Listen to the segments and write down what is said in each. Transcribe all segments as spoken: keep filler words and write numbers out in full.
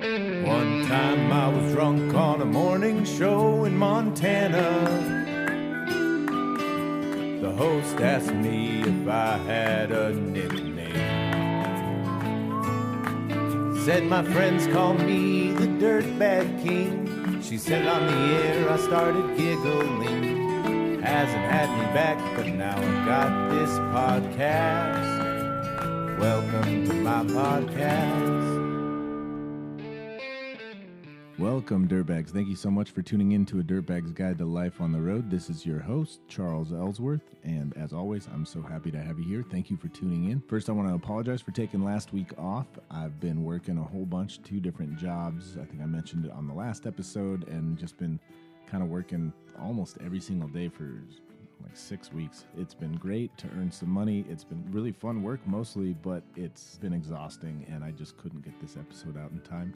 One time I was drunk on a morning show in Montana. The host asked me if I had a nickname. Said my friends call me the Dirtbag King. She said on the air I started giggling. Hasn't had me back, but now I've got this podcast. Welcome to my podcast. Welcome, Dirtbags. Thank you so much for tuning in to A Dirtbag's Guide to Life on the Road. This is your host, Charles Ellsworth, and as always, I'm so happy to have you here. Thank you for tuning in. First, I want to apologize for taking last week off. I've been working a whole bunch, two different jobs. I think I mentioned it on the last episode, and just been kind of working almost every single day for like six weeks. It's been great to earn some money. It's been really fun work mostly, but it's been exhausting, and I just couldn't get this episode out in time.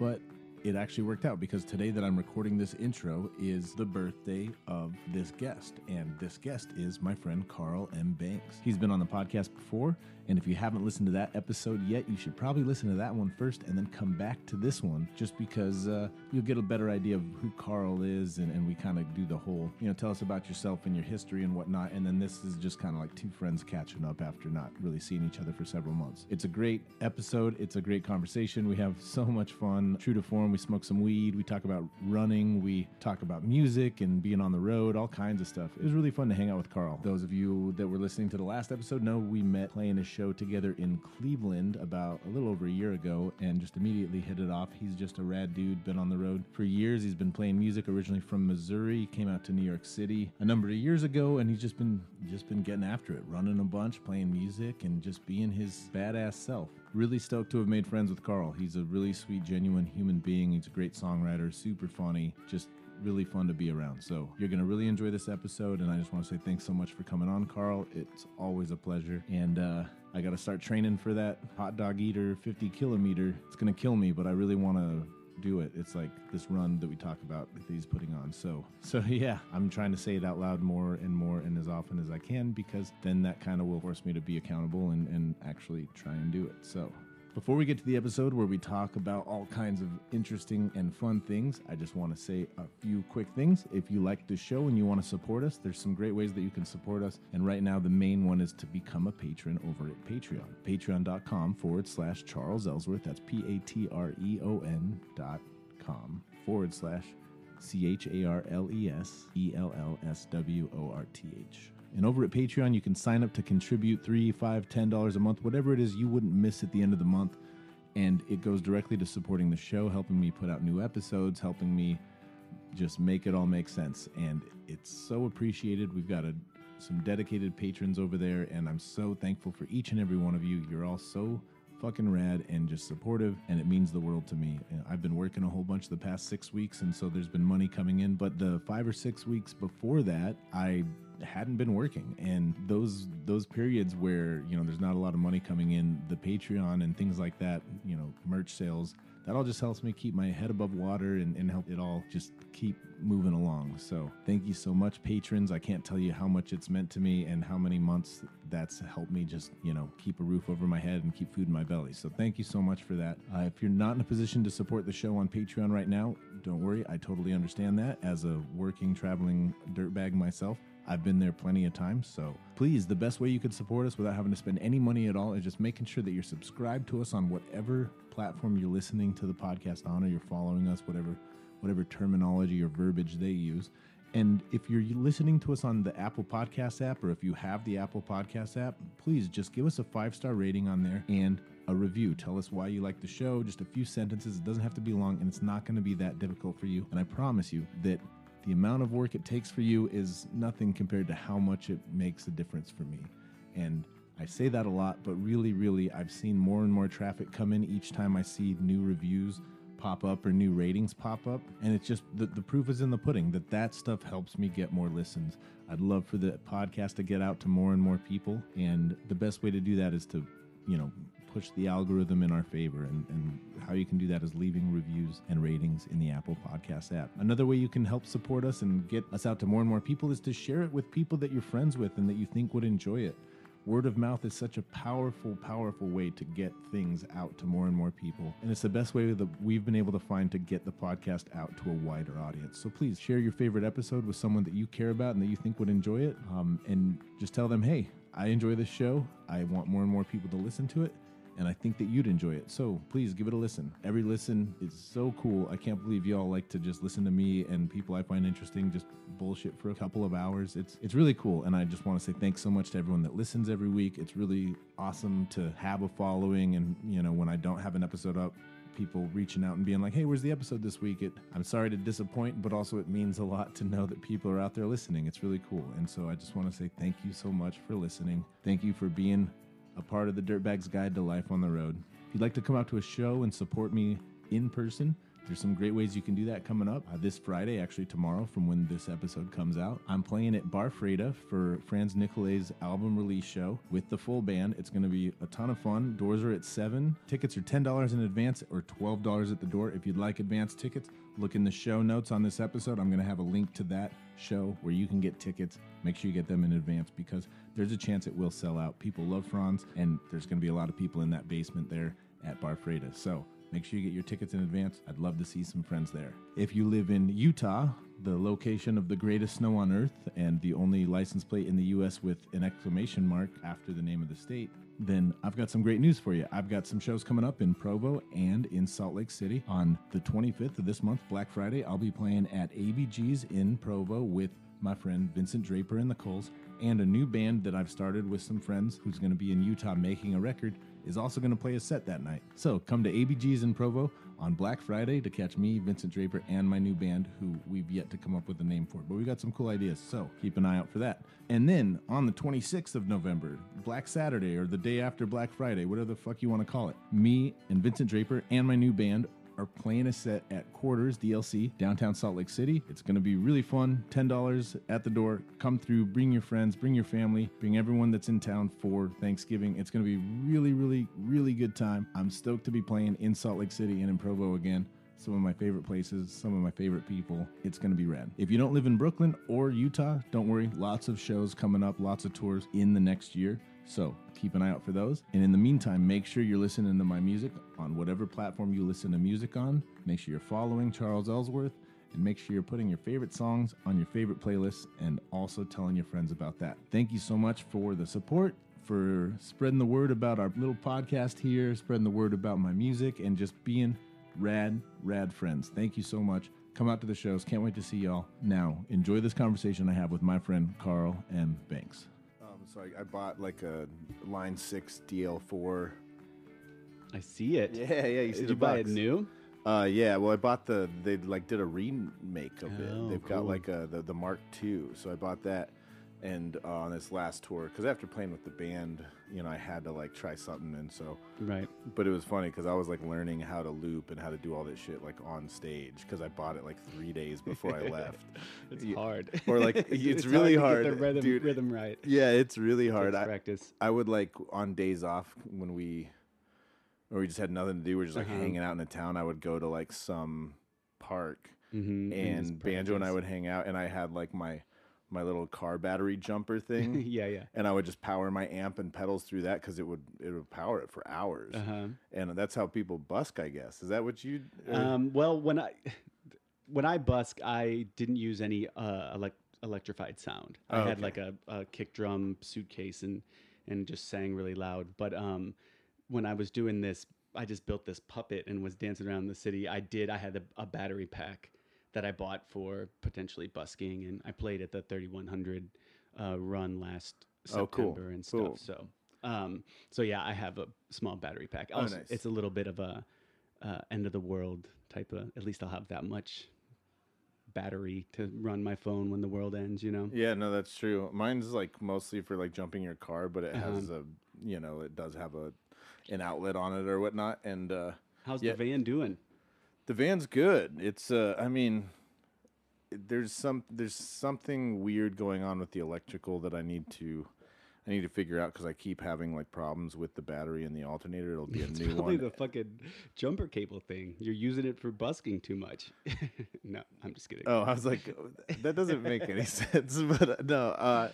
But it actually worked out because today that I'm recording this intro is the birthday of this guest, and this guest is my friend Carl M. Banks. He's been on the podcast before, and if you haven't listened to that episode yet, you should probably listen to that one first and then come back to this one, just because uh, you'll get a better idea of who Carl is, and, and we kind of do the whole, you know, tell us about yourself and your history and whatnot, and then this is just kind of like two friends catching up after not really seeing each other for several months. It's a great episode. It's a great conversation. We have so much fun. True to form, we smoke some weed, we talk about running, we talk about music and being on the road, all kinds of stuff. It was really fun to hang out with Carl. Those of you that were listening to the last episode know we met playing a show together in Cleveland about a little over a year ago and just immediately hit it off. He's just a rad dude, been on the road for years. He's been playing music originally from Missouri, came out to New York City a number of years ago, and he's just been just been getting after it, running a bunch, playing music, and just being his badass self. Really stoked to have made friends with Carl. He's a really sweet, genuine human being. He's a great songwriter, super funny, just really fun to be around. So you're going to really enjoy this episode, and I just want to say thanks so much for coming on, Carl. It's always a pleasure. And uh, I got to start training for that hot dog eater fifty kilometer. It's going to kill me, but I really want to do it. It's like this run that we talk about that he's putting on. So, so yeah, I'm trying to say it out loud more and more and as often as I can, because then that kind of will force me to be accountable and, and actually try and do it. So before we get to the episode where we talk about all kinds of interesting and fun things, I just want to say a few quick things. If you like the show and you want to support us, there's some great ways that you can support us. And right now, the main one is to become a patron over at Patreon. Patreon.com forward slash Charles Ellsworth. That's P-A-T-R-E-O-N dot com forward slash C-H-A-R-L-E-S E-L-L-S-W-O-R-T-H. And over at Patreon, you can sign up to contribute three, five, ten dollars a month, whatever it is you wouldn't miss at the end of the month. And it goes directly to supporting the show, helping me put out new episodes, helping me just make it all make sense. And it's so appreciated. We've got a, some dedicated patrons over there, and I'm so thankful for each and every one of you. You're all so fucking rad and just supportive, and it means the world to me. I've been working a whole bunch the past six weeks, and so there's been money coming in. But the five or six weeks before that, I hadn't been working, and those those periods where, you know, there's not a lot of money coming in, the Patreon and things like that, you know, merch sales, that all just helps me keep my head above water and, and help it all just keep moving along. So thank you so much, patrons. I can't tell you how much it's meant to me and how many months that's helped me just, you know, keep a roof over my head and keep food in my belly. So thank you so much for that. Uh, if you're not in a position to support the show on Patreon right now, don't worry. I totally understand that. As a working, traveling dirtbag myself, I've been there plenty of times, so please, the best way you can support us without having to spend any money at all is just making sure that you're subscribed to us on whatever platform you're listening to the podcast on, or you're following us, whatever whatever terminology or verbiage they use. And if you're listening to us on the Apple Podcast app, or if you have the Apple Podcast app, please just give us a five-star rating on there and a review. Tell us why you like the show, just a few sentences. It doesn't have to be long, and it's not going to be that difficult for you. And I promise you that the amount of work it takes for you is nothing compared to how much it makes a difference for me. And I say that a lot, but really, really, I've seen more and more traffic come in each time I see new reviews pop up or new ratings pop up. And it's just, the, the proof is in the pudding that that stuff helps me get more listens. I'd love for the podcast to get out to more and more people. And the best way to do that is to, you know, push the algorithm in our favor, and, and how you can do that is leaving reviews and ratings in the Apple Podcast app. Another way you can help support us and get us out to more and more people is to share it with people that you're friends with and that you think would enjoy it. Word of mouth is such a powerful, powerful way to get things out to more and more people. And it's the best way that we've been able to find to get the podcast out to a wider audience. So please share your favorite episode with someone that you care about and that you think would enjoy it. Um, and just tell them, hey, I enjoy this show. I want more and more people to listen to it. And I think that you'd enjoy it. So please give it a listen. Every listen is so cool. I can't believe y'all like to just listen to me and people I find interesting just bullshit for a couple of hours. It's it's really cool. And I just want to say thanks so much to everyone that listens every week. It's really awesome to have a following. And, you know, when I don't have an episode up, people reaching out and being like, hey, where's the episode this week? It, I'm sorry to disappoint, but also it means a lot to know that people are out there listening. It's really cool. And so I just want to say thank you so much for listening. Thank you for being a part of the Dirtbag's Guide to Life on the Road. If you'd like to come out to a show and support me in person, there's some great ways you can do that coming up. Uh, this Friday, actually tomorrow, from when this episode comes out, I'm playing at Bar Freda for Franz Nicolay's album release show with the full band. It's going to be a ton of fun. Doors are at seven. Tickets are ten dollars in advance or twelve dollars at the door. If you'd like advance tickets, look in the show notes on this episode. I'm going to have a link to that show where you can get tickets. Make sure you get them in advance because there's a chance it will sell out. People love Franz, and there's going to be a lot of people in that basement there at Bar Freda. So make sure you get your tickets in advance. I'd love to see some friends there. If you live in Utah, the location of the greatest snow on earth and the only license plate in the U S with an exclamation mark after the name of the state, then I've got some great news for you. I've got some shows coming up in Provo and in Salt Lake City. On the twenty-fifth of this month, Black Friday, I'll be playing at A B G's in Provo with my friend Vincent Draper and the Coles, and a new band that I've started with some friends who's going to be in Utah making a record is also going to play a set that night. So come to A B G's in Provo on Black Friday to catch me, Vincent Draper, and my new band, who we've yet to come up with a name for. But we've got some cool ideas, so keep an eye out for that. And then on the twenty-sixth of November, Black Saturday, or the day after Black Friday, whatever the fuck you want to call it, me and Vincent Draper and my new band are playing a set at Quarters D L C, downtown Salt Lake City. It's going to be really fun. ten dollars at the door. Come through, bring your friends, bring your family, bring everyone that's in town for Thanksgiving. It's going to be really, really, really good time. I'm stoked to be playing in Salt Lake City and in Provo again. Some of my favorite places, some of my favorite people. It's going to be rad. If you don't live in Brooklyn or Utah, don't worry. Lots of shows coming up, lots of tours in the next year. So keep an eye out for those. And in the meantime, make sure you're listening to my music on whatever platform you listen to music on. Make sure you're following Charles Ellsworth, and make sure you're putting your favorite songs on your favorite playlists and also telling your friends about that. Thank you so much for the support, for spreading the word about our little podcast here, spreading the word about my music, and just being rad, rad friends. Thank you so much. Come out to the shows. Can't wait to see y'all. Now, enjoy this conversation I have with my friend Carl M. Banks. So I, I bought like a Line six D L four. I see it. Yeah, yeah. You see Did the you buy box. It new? Uh, yeah. Well, I bought the. They like did a remake of oh, it. They've cool. got like a the, the Mark two. So I bought that, and uh, on this last tour, because after playing with the band, you know, I had to like try something, and so right. But it was funny because I was like learning how to loop and how to do all this shit like on stage because I bought it like three days before I left. It's yeah. hard, or like it's, it's really hard, hard. Get the rhythm, dude. Rhythm right. Yeah, it's really hard. I, practice. I would like on days off when we, or we just had nothing to do. We're just like uh-huh. hanging out in the town. I would go to like some park, mm-hmm. and, and Banjo and I would hang out, and I had like my. my little car battery jumper thing. yeah, yeah. And I would just power my amp and pedals through that because it would it would power it for hours. Uh-huh. And that's how people busk, I guess. Is that what you... Or... Um, well, when I when I busk, I didn't use any uh, elect- electrified sound. I oh, had okay. like a, a kick drum suitcase and, and just sang really loud. But um, when I was doing this, I just built this puppet and was dancing around the city. I did. I had a, a battery pack that I bought for potentially busking, and I played at the thirty-one hundred uh, run last September oh, cool. and stuff. Cool. So, um, so yeah, I have a small battery pack. Also, oh, nice. It's a little bit of a uh, end of the world type of. At least I'll have that much battery to run my phone when the world ends. You know. Yeah, no, that's true. Mine's like mostly for like jumping your car, but it has um, a you know it does have a an outlet on it or whatnot. And uh, how's yeah. the van doing? The van's good. It's, uh, I mean, there's some, there's something weird going on with the electrical that I need to, I need to figure out because I keep having like problems with the battery and the alternator. It'll be a it's new probably one. Probably the fucking jumper cable thing. You're using it for busking too much. No, I'm just kidding. Oh, I was like, that doesn't make any sense. But uh, no, uh,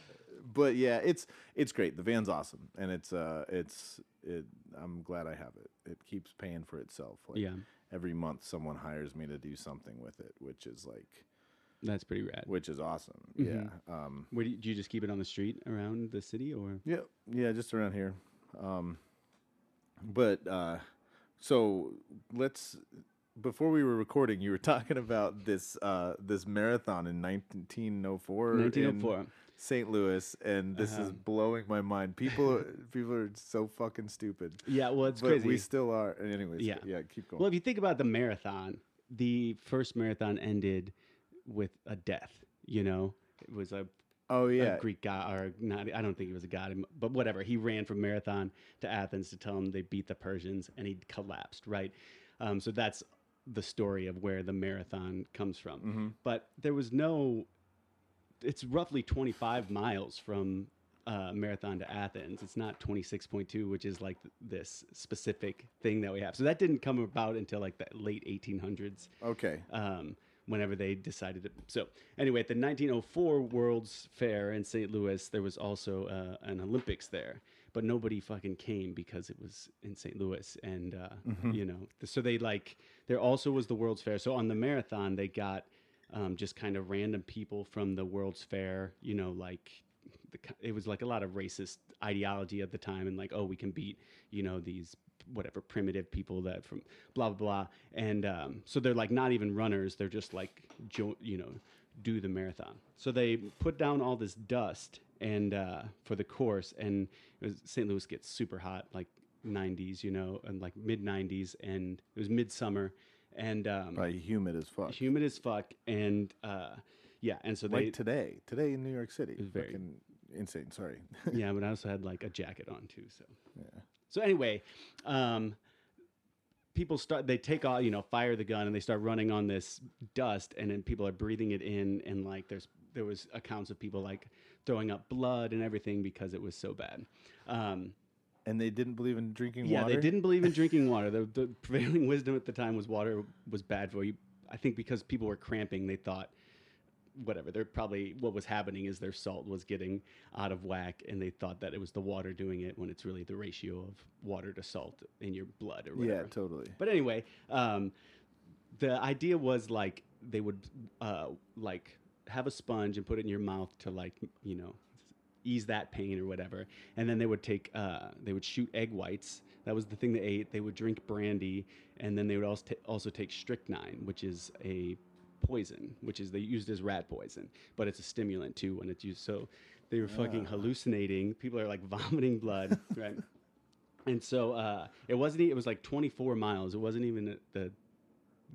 But yeah, it's it's great. The van's awesome, and it's uh it's it. I'm glad I have it. It keeps paying for itself. Like, yeah. Every month, someone hires me to do something with it, which is like. That's pretty rad. Which is awesome. Mm-hmm. Yeah. Um, Where do you, do you just keep it on the street around the city, or? Yeah, yeah, just around here. Um, but uh, so let's. Before we were recording, you were talking about this uh, this marathon in nineteen oh four. nineteen oh four. Saint Louis, and this uh-huh. is blowing my mind. People, people are so fucking stupid. Yeah, well, it's but crazy. We still are. Anyways, yeah. yeah, keep going. Well, if you think about the marathon, the first marathon ended with a death. You know, it was a oh yeah a Greek god, or not. I don't think he was a god, but whatever. He ran from Marathon to Athens to tell them they beat the Persians, and he collapsed. Right, um, so that's the story of where the marathon comes from. Mm-hmm. But there was no. It's roughly twenty-five miles from uh, Marathon to Athens. It's not twenty-six point two, which is like th- this specific thing that we have. So that didn't come about until like the late eighteen hundreds. Okay. Um, whenever they decided to. So anyway, at the nineteen oh four World's Fair in Saint Louis, there was also uh, an Olympics there. But nobody fucking came because it was in Saint Louis. And, uh, mm-hmm. you know, so they like, there also was the World's Fair. So on the marathon, they got... Um, just kind of random people from the World's Fair, you know, like the, it was like a lot of racist ideology at the time, and like, oh, we can beat, you know, these whatever primitive people that from blah, blah, blah. And um, so they're like not even runners. They're just like, jo- you know, do the marathon. So they put down all this dust and uh, for the course, and it was, Saint Louis gets super hot, like nineties, you know, and like mid nineties, and it was midsummer. And um probably humid as fuck. Humid as fuck. And uh yeah, and so they like today. Today in New York City. It was very insane, sorry. Yeah, but I also had like a jacket on too, so yeah. So anyway, um people start they take all, you know, fire the gun, and they start running on this dust, and then people are breathing it in, and like there's there was accounts of people like throwing up blood and everything because it was so bad. Um And they didn't believe in drinking yeah, water? Yeah, they didn't believe in drinking water. The, the prevailing wisdom at the time was water was bad for you. I think because people were cramping, they thought, whatever, they're probably, what was happening is their salt was getting out of whack, and they thought that it was the water doing it when it's really the ratio of water to salt in your blood or whatever. Yeah, totally. But anyway, um, the idea was like they would uh, like have a sponge and put it in your mouth to like, you know, ease that pain or whatever. And then they would take, uh, they would shoot egg whites. That was the thing they ate. They would drink brandy. And then they would also, ta- also take strychnine, which is a poison, which is they used as rat poison, but it's a stimulant too when it's used. So they were yeah. fucking hallucinating. People are like vomiting blood. Right. And so, uh, it wasn't, it was like twenty-four miles. It wasn't even the, the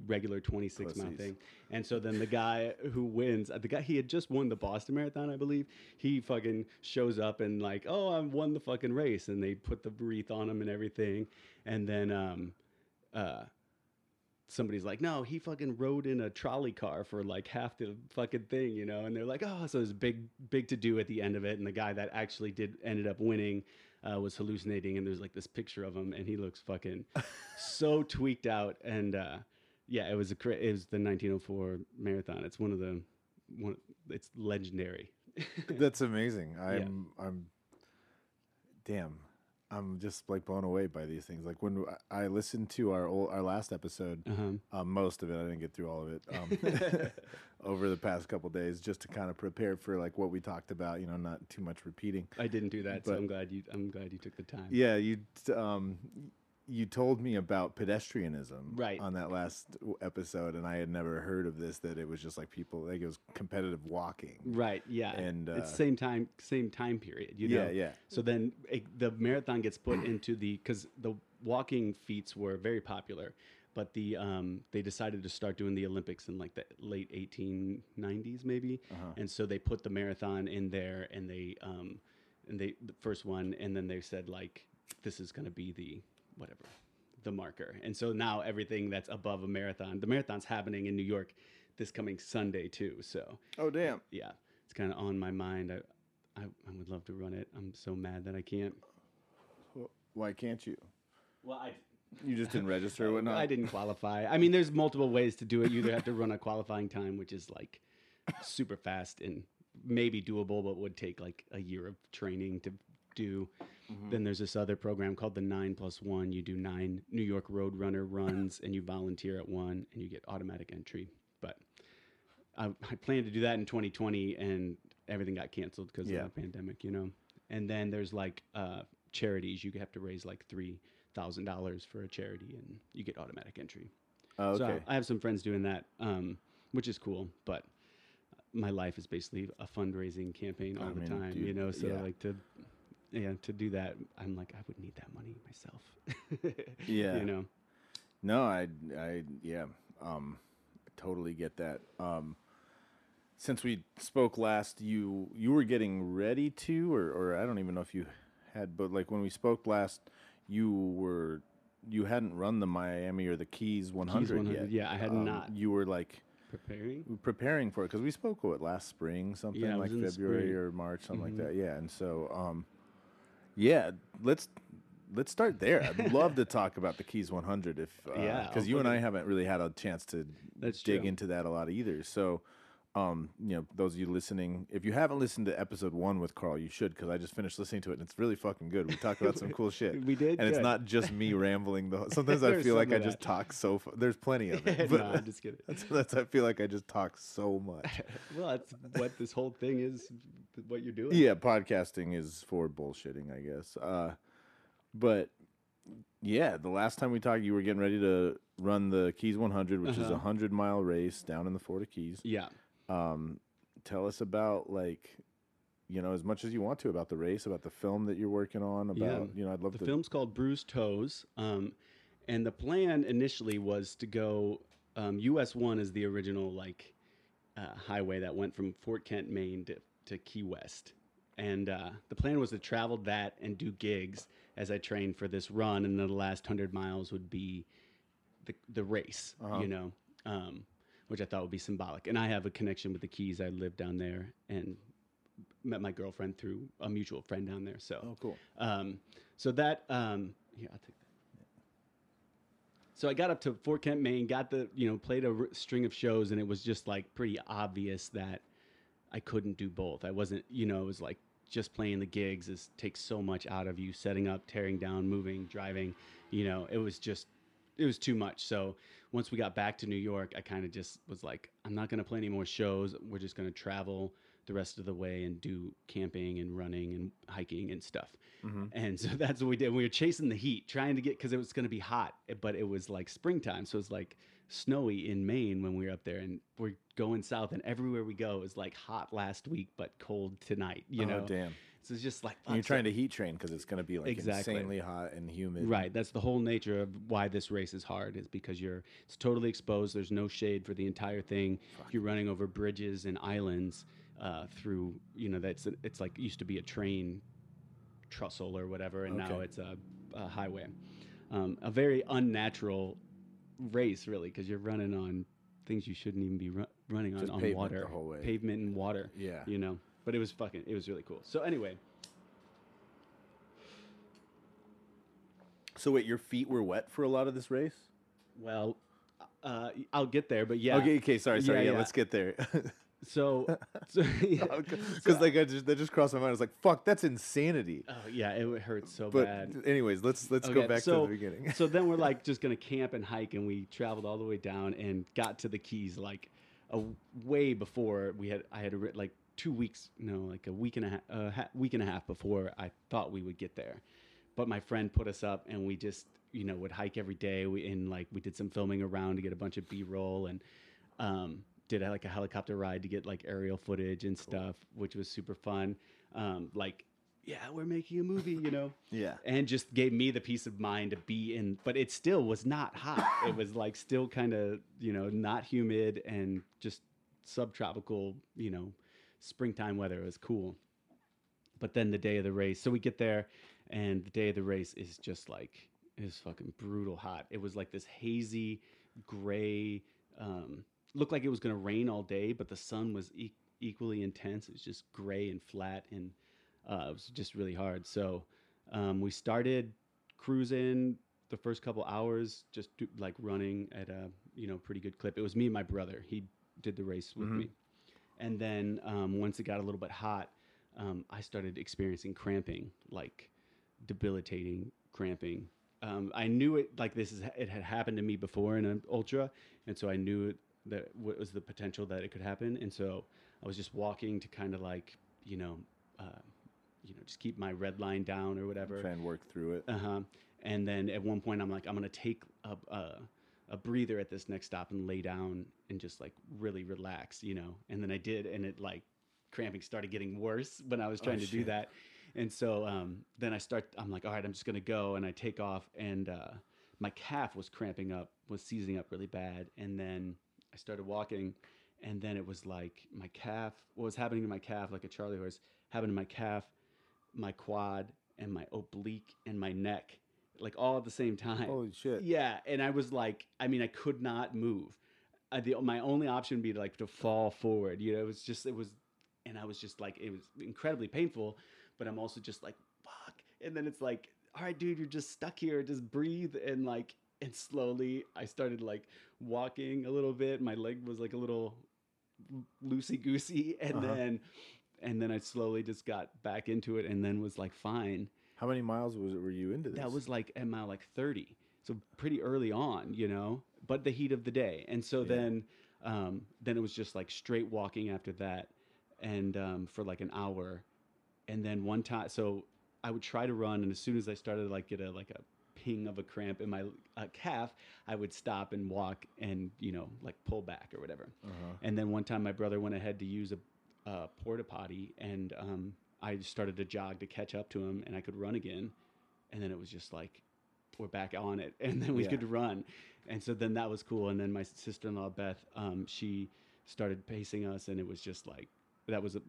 regular twenty-six mile thing. And so then the guy who wins, the guy, he had just won the Boston Marathon, I believe. He fucking shows up and like, oh, I won the fucking race. And they put the wreath on him and everything. And then um, uh, somebody's like, no, he fucking rode in a trolley car for like half the fucking thing, you know? And they're like, oh, so there's big, big to do at the end of it. And the guy that actually did ended up winning uh, was hallucinating. And there's like this picture of him, and he looks fucking so tweaked out. And, uh, yeah, it was a it was the nineteen oh four marathon. It's one of the one. It's legendary. That's amazing. I'm yeah. I'm. Damn, I'm just like blown away by these things. Like when I listened to our old, our last episode, uh-huh. uh, most of it I didn't get through all of it um, over the past couple of days, just to kind of prepare for like what we talked about. You know, not too much repeating. I didn't do that, but, so I'm glad you. I'm glad you took the time. Yeah, you. Um, You told me about pedestrianism right. on that last episode, and I had never heard of this, that it was just like people, like it was competitive walking. Right, yeah. And uh, it's same time, same time period, you know? Yeah, yeah. So then it, the marathon gets put into the, because the walking feats were very popular, but the um, they decided to start doing the Olympics in like the late eighteen nineties maybe, uh-huh. and so they put the marathon in there, and they, um, and they the first one, and then they said like, this is going to be the... whatever, the marker. And so now everything that's above a marathon, the marathon's happening in New York this coming Sunday too. So, oh damn. Yeah. It's kind of on my mind. I, I I would love to run it. I'm so mad that I can't. Why can't you? Well, I, you just didn't register or whatnot. I didn't qualify. I mean, there's multiple ways to do it. You either have to run a qualifying time, which is like super fast and maybe doable, but would take like a year of training to do. Mm-hmm. Then there's this other program called the Nine Plus One. You do nine New York Road Runner runs and you volunteer at one and you get automatic entry. But I, I planned to do that in twenty twenty and everything got canceled because yeah. of the pandemic, you know? And then there's like uh, charities. You have to raise like three thousand dollars for a charity and you get automatic entry. Oh, okay. So I have some friends doing that, um, which is cool, but my life is basically a fundraising campaign all I the mean, time, dude, you know? So yeah. like to, yeah, to do that, I'm like, I would need that money myself. yeah. You know? No, I, I, yeah. Um, totally get that. Um, since we spoke last, you, you were getting ready to, or, or I don't even know if you had, but like when we spoke last, you were, you hadn't run the Miami or the Keys one hundred yet. Yeah, I had um, not. You were like preparing, preparing for it because we spoke what last spring, something yeah, like February spring. or March, something mm-hmm. like that. Yeah, and so, um, yeah, let's let's start there. I'd love to talk about the Keys one hundred if uh, yeah, because you and I haven't really had a chance to That's dig true. into that a lot either. So, um, you know, those of you listening, if you haven't listened to episode one with Carl, you should, because I just finished listening to it, and it's really fucking good. We talked about some cool shit. We did, and good. It's not just me rambling. The whole, sometimes I feel like I just talk so. Fu- There's plenty of it. But no, I'm just kidding. Sometimes I feel like I just talk so much. Well, that's what this whole thing is. What you're doing. Yeah, podcasting is for bullshitting, I guess. Uh, but yeah, the last time we talked, you were getting ready to run the Keys one hundred, which uh-huh. is a hundred mile race down in the Florida Keys. Yeah. Um, tell us about, like, you know, as much as you want to about the race, about the film that you're working on, about, yeah. you know, I'd love the to... The film's called Bruised Toes, um, and the plan initially was to go, um, U S One is the original, like, uh, highway that went from Fort Kent, Maine to, to Key West, and uh, the plan was to travel that and do gigs as I trained for this run, and then the last hundred miles would be the, the race, uh-huh. you know, um... which I thought would be symbolic. And I have a connection with the Keys. I lived down there and met my girlfriend through a mutual friend down there. So, oh, cool. Um, so that, um, here, I'll take that. So I got up to Fort Kent, Maine, got the, you know, played a r- string of shows, and it was just like pretty obvious that I couldn't do both. I wasn't, you know, it was like just playing the gigs is takes so much out of you, setting up, tearing down, moving, driving, you know, it was just, it was too much. So once we got back to New York, I kind of just was like, I'm not going to play any more shows. We're just going to travel the rest of the way and do camping and running and hiking and stuff. Mm-hmm. And so that's what we did. We were chasing the heat, trying to get, because it was going to be hot, but it was like springtime. So it was like snowy in Maine when we were up there, and we're going south, and everywhere we go is like hot last week, but cold tonight, you oh, know? Damn. So it's just like... And you're trying to heat train because it's going to be like exactly. insanely hot and humid. Right. That's the whole nature of why this race is hard, is because you're it's totally exposed. There's no shade for the entire thing. Fuck. You're running over bridges and islands uh, through, you know, that's it's like used to be a train trestle or whatever, and okay. now it's a, a highway. Um, a very unnatural race, really, because you're running on things you shouldn't even be run, running on, just on pavement water. The whole way. Pavement and water. Yeah. You know? But it was fucking, it was really cool. So anyway. So wait, your feet were wet for a lot of this race? Well, uh, I'll get there, but yeah. Okay, okay, sorry, sorry. Yeah, yeah, yeah. Let's get there. So, because so, yeah. so, like I just, that just crossed my mind. I was like, "Fuck, that's insanity." Oh yeah, it hurt so but bad. Anyways, let's let's okay, go back so, to the beginning. So then we're like just gonna camp and hike, and we traveled all the way down and got to the Keys like a way before we had. I had written like two weeks, no, like a week and a half, uh, ha- week and a half before I thought we would get there, but my friend put us up, and we just you know would hike every day. We and like we did some filming around to get a bunch of B-roll and. Um, Did like a helicopter ride to get like aerial footage and cool. stuff, which was super fun. Um, like, yeah, we're making a movie, you know? yeah. And just gave me the peace of mind to be in, but it still was not hot. It was like still kind of, you know, not humid and just subtropical, you know, springtime weather. It was cool. But then the day of the race, so we get there, and the day of the race is just like, it was fucking brutal hot. It was like this hazy, gray, um, looked like it was going to rain all day, but the sun was e- equally intense. It was just gray and flat, and uh, it was just really hard. So um, we started cruising the first couple hours, just do, like running at a you know pretty good clip. It was me and my brother. He did the race with mm-hmm. me, And then um, once it got a little bit hot, um, I started experiencing cramping, like debilitating cramping. Um, I knew it, like this is, it had happened to me before in an ultra. And so I knew it, that what was the potential that it could happen. And so I was just walking to kind of like, you know, uh, you know, just keep my red line down or whatever. Try and work through it. Uh-huh. And then at one point I'm like, I'm going to take a, a, a breather at this next stop and lay down and just like really relax, you know? And then I did. And it like cramping started getting worse when I was trying oh, to shit. do that. And so um, then I start, I'm like, all right, I'm just going to go. And I take off and uh, my calf was cramping up, was seizing up really bad. And then I started walking, and then it was like my calf, what was happening to my calf, like a Charlie horse, happened to my calf, my quad, and my oblique, and my neck, like all at the same time. Holy shit. Yeah, and I was like, I mean, I could not move. I, the, my only option would be to like to fall forward. You know, it was just, it was, and I was just like, it was incredibly painful, but I'm also just like, fuck. And then it's like, all right, dude, you're just stuck here. Just breathe and like, and slowly I started like walking a little bit. My leg was like a little loosey-goosey. And uh-huh. then and then I slowly just got back into it and then was like fine. How many miles was it were you into this? That was like at mile like thirty. So pretty early on, you know, but the heat of the day. And so yeah. then um, then it was just like straight walking after that and um, for like an hour. And then one time, so I would try to run, and as soon as I started to like get a like a ping of a cramp in my uh, calf, I would stop and walk and, you know, like pull back or whatever. Uh-huh. And then one time my brother went ahead to use a uh, porta potty, and um, I started to jog to catch up to him, and I could run again. And then it was just like, we're back on it. And then we yeah. could run. And so then that was cool. And then my sister-in-law, Beth, um, she started pacing us, and it was just like, that was a,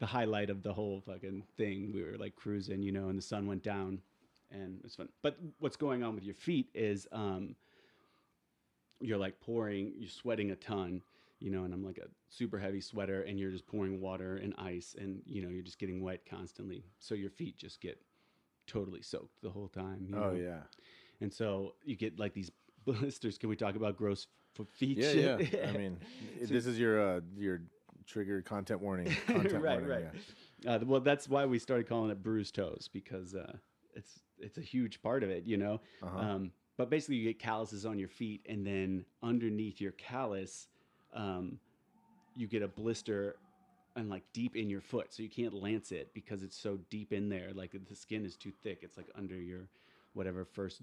the highlight of the whole fucking thing. We were like cruising, you know, and the sun went down. And it's fun. But what's going on with your feet is um, you're like pouring, you're sweating a ton, you know, and I'm like a super heavy sweater, and you're just pouring water and ice, and, you know, you're just getting wet constantly. So your feet just get totally soaked the whole time. You oh, know? yeah. And so you get like these blisters. Can we talk about gross f- feet yeah, shit? Yeah, I mean, so, this is your uh, your trigger content warning. Content right, warning, right. Yeah. Uh, well, that's why we started calling it Bruised Toes, because uh, it's... it's a huge part of it, you know? Uh-huh. Um, but basically you get calluses on your feet, and then underneath your callus, um, you get a blister and like deep in your foot. So you can't lance it because it's so deep in there. Like the skin is too thick. It's like under your whatever first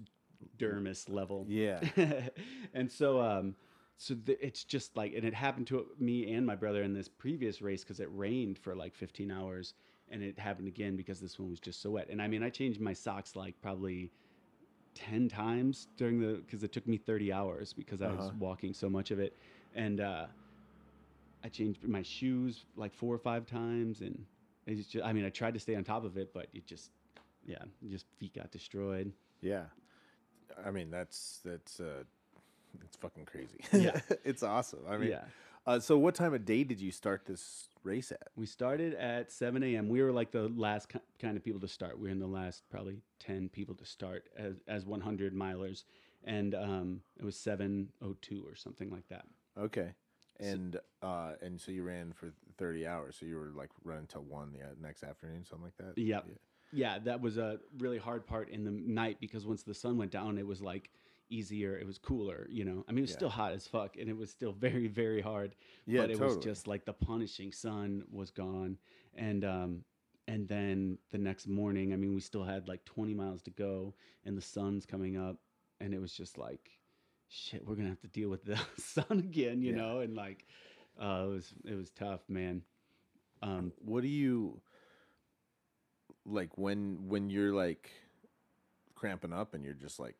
dermis level. Yeah. And so, um, so th- it's just like, and it happened to me and my brother in this previous race, cause it rained for like fifteen hours. And it happened again because this one was just so wet. And I mean, I changed my socks like probably ten times during the, because it took me thirty hours because uh-huh. I was walking so much of it. And uh, I changed my shoes like four or five times. And it's just, I mean, I tried to stay on top of it, but it just, yeah, just feet got destroyed. Yeah. I mean, that's, that's, uh, it's fucking crazy. Yeah. It's awesome. I mean, yeah. Uh, so what time of day did you start this race at? We started at seven a.m. We were like the last ki- kind of people to start. We were in the last probably ten people to start as as one hundred milers. And um, it was seven oh two or something like that. Okay. And so, uh, and so you ran for thirty hours. So you were like running till one the uh, next afternoon, something like that? Yep. Yeah. Yeah, that was a really hard part in the night, because once the sun went down, it was like easier, it was cooler, you know. I mean, it was yeah. still hot as fuck, and it was still very, very hard. Yeah, but it totally. was just like the punishing sun was gone, and um, and then the next morning, I mean, we still had like twenty miles to go, and the sun's coming up, and it was just like, shit, we're gonna have to deal with the sun again, you yeah. know. And like, uh, it was it was tough, man. Um, what do you like when when you're like cramping up and you're just like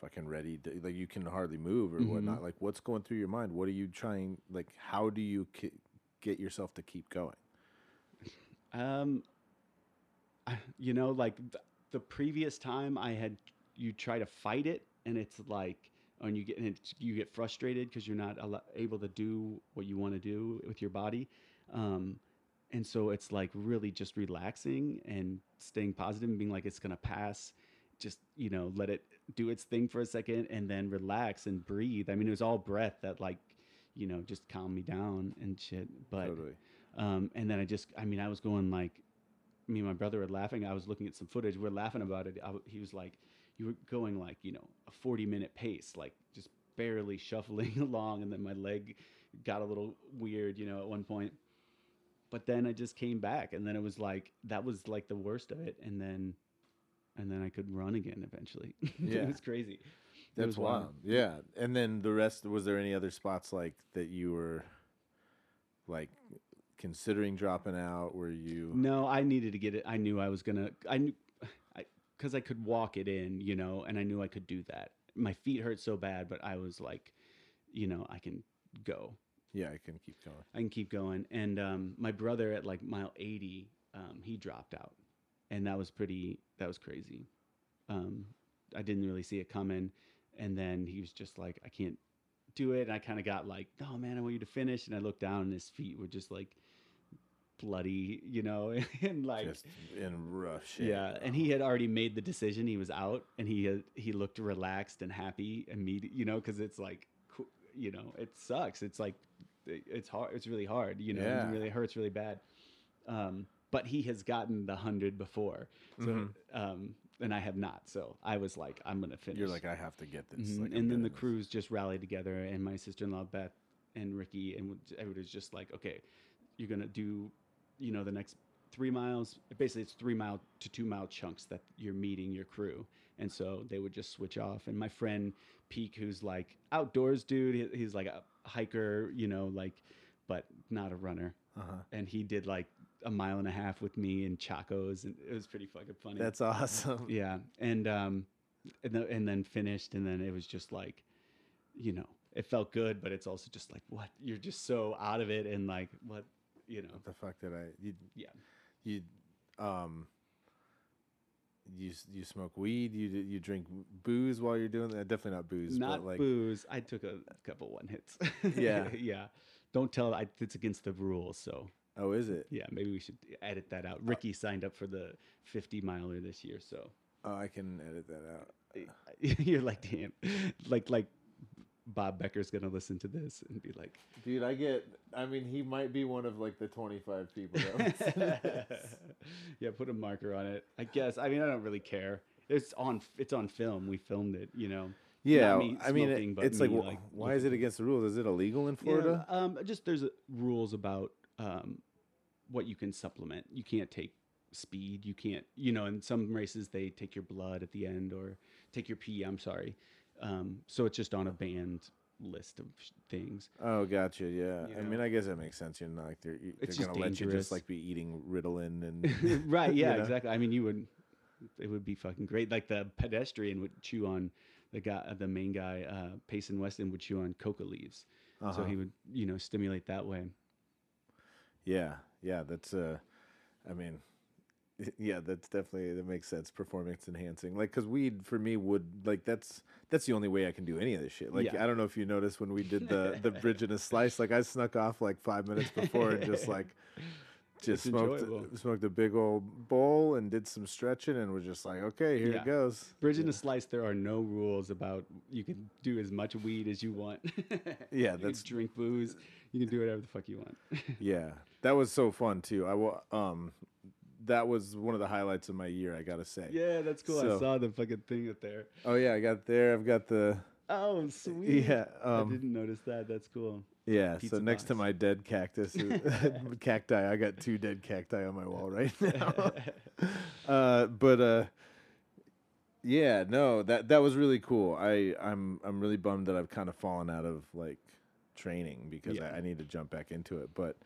fucking ready to, like you can hardly move or mm-hmm. whatnot, like what's going through your mind? What are you trying, like how do you ki- get yourself to keep going? Um I, you know, like th- the previous time I had, you try to fight it, and it's like, and you get, and it's, you get frustrated because you're not al- able to do what you want to do with your body, um and so it's like really just relaxing and staying positive and being like, it's gonna pass. Just, you know, let it do its thing for a second and then relax and breathe. I mean, it was all breath that like you know, just calm me down and shit. But, totally. um, and then I just, I mean, I was going like, me and my brother were laughing. I was looking at some footage. We're laughing about it. I w- he was like, you were going like, you know, a forty minute pace, like just barely shuffling along. And then my leg got a little weird, you know, at one point. But then I just came back, and then it was like, that was like the worst of it. And then, and then I could run again eventually. Yeah. It was crazy. That's was wild. wild. Yeah. And then the rest, was there any other spots like that you were like considering dropping out? Were you? No, I needed to get it. I knew I was going to, I knew I, cause I could walk it in, you know, and I knew I could do that. My feet hurt so bad, but I was like, you know, I can go. Yeah, I can keep going. I can keep going. And um, my brother at like mile eighty, um, he dropped out. And that was pretty, that was crazy. Um, I didn't really see it coming. And then he was just like, I can't do it. And I kind of got like, oh man, I want you to finish. And I looked down and his feet were just like bloody, you know, and like just in rough shape. Yeah. And he had already made the decision. He was out, and he had, he looked relaxed and happy immediately, you know, cause it's like, you know, it sucks. It's like, it's hard. It's really hard, you know, yeah. It really hurts really bad. Um, but he has gotten the hundred before. So, mm-hmm. um, and I have not. So I was like, I'm going to finish. You're like, I have to get this. Mm-hmm. Like, and then the this. crews just rallied together, and my sister-in-law, Beth, and Ricky, and everybody was just like, okay, you're going to do, you know, the next three miles. Basically, it's three mile to two mile chunks that you're meeting your crew. And so they would just switch off. And my friend Peak, who's like outdoors dude, he's like a hiker, you know, like, but not a runner. Uh-huh. And he did like a mile and a half with me in Chacos, and it was pretty fucking funny. That's awesome. Yeah. And, um, and, the, and then finished. And then it was just like, you know, it felt good, but it's also just like, what? You're just so out of it. And like, what, you know, what the fuck did I, you, yeah, you, um, You you smoke weed, you you drink booze while you're doing that. Definitely not booze. Not but like, booze. I took a couple one hits. Yeah, yeah. Don't tell. I, it's against the rules. So. Oh, is it? Yeah. Maybe we should edit that out. Ricky signed up for the fifty miler this year. So. Oh, I can edit that out. You're like, damn, like like Bob Becker's gonna listen to this and be like, dude, I get. I mean, he might be one of like the twenty-five people that listen to this. Yeah, put a marker on it, I guess. I mean, I don't really care. It's on. It's on film. We filmed it. You know. Yeah, me I mean, it, it's like, like, why like, is it against the rules? Is it illegal in Florida? Yeah, um, just there's rules about um, what you can supplement. You can't take speed. You can't. You know, in some races they take your blood at the end, or take your pee. I'm sorry. Um, so it's just on a banned list of things. Oh, gotcha. Yeah. You know? I mean, I guess that makes sense. You're not like they're, you're it's they're gonna dangerous. Let you just like be eating Ritalin and right. Yeah. You know? Exactly. I mean, you would. It would be fucking great. Like the pedestrian would chew on the guy, the main guy, uh, Payson Weston would chew on coca leaves. Uh-huh. So he would, you know, stimulate that way. Yeah. Yeah. That's. Uh, I mean. Yeah, that's definitely, that makes sense. Performance enhancing. Like, because weed for me would, like, that's that's the only way I can do any of this shit. Like, yeah. I don't know if you noticed when we did the, the Bridge in a Slice, like, I snuck off like five minutes before and just, like, just smoked, smoked a big old bowl and did some stretching and was just like, okay, here yeah. it goes. Bridge yeah. in a Slice, there are no rules about, you can do as much weed as you want. Yeah, you that's. Can drink booze. You can do whatever the fuck you want. Yeah, that was so fun, too. I will, um, that was one of the highlights of my year, I gotta say. Yeah, that's cool. So, I saw the fucking thing up there. Oh yeah, I got there. I've got the. Oh sweet. Yeah, um, I didn't notice that. That's cool. Yeah. Pizza so next box. To my dead cactus, cacti. I got two dead cacti on my wall right now. uh, but uh, yeah, no, that that was really cool. I I'm I'm really bummed that I've kind of fallen out of like training because yeah. I, I need to jump back into it, but.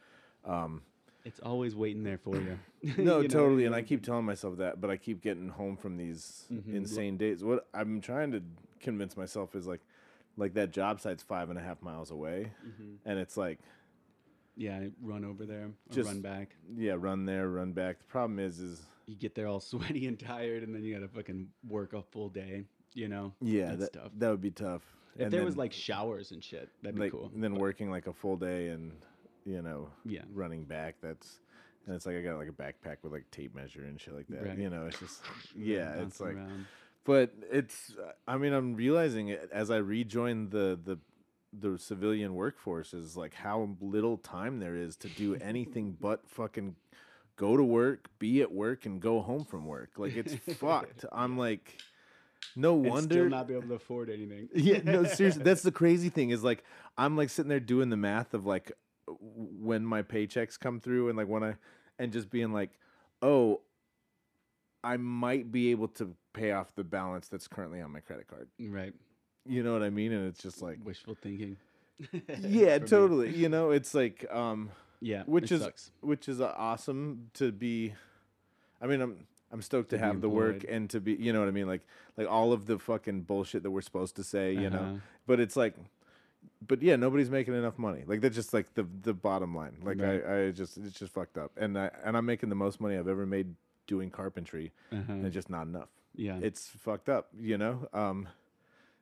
Um, It's always waiting there for you. No, you totally. Know? And I keep telling myself that, but I keep getting home from these mm-hmm. insane days. What I'm trying to convince myself is like, like that job site's five and a half miles away. Mm-hmm. And it's like, yeah, run over there, or just, run back. Yeah, run there, run back. The problem is, is you get there all sweaty and tired, and then you got to fucking work a full day, you know? Yeah, that, tough. That would be tough. If and there then, was like showers and shit, that'd be like, cool. And then but. working like a full day and. You know, yeah. running back. That's and it's like I got like a backpack with like tape measure and shit like that. Right. You know, it's just yeah, yeah it's like. Around. But it's. I mean, I'm realizing it as I rejoined the the the civilian workforce is like how little time there is to do anything but fucking go to work, be at work, and go home from work. Like, it's fucked. I'm like, no wonder. And still not be able to afford anything. Yeah, no, seriously. That's the crazy thing is, like, I'm, like, sitting there doing the math of, like, when my paychecks come through and, like, when I, and just being like, oh, I might be able to pay off the balance that's currently on my credit card. Right. You know what I mean? And it's just like wishful thinking. Yeah, totally. Me. You know, it's like, um, yeah, which is sucks. Which is awesome to be. I mean, I'm I'm stoked to, to have the work and to be, you know what I mean? Like, like all of the fucking bullshit that we're supposed to say, you uh-huh. know. But it's like, but yeah, nobody's making enough money. Like, that's just like the the bottom line. Like, right. I, I just it's just fucked up. And I and I'm making the most money I've ever made doing carpentry, uh-huh. and it's just not enough. Yeah, it's fucked up. You know. Um,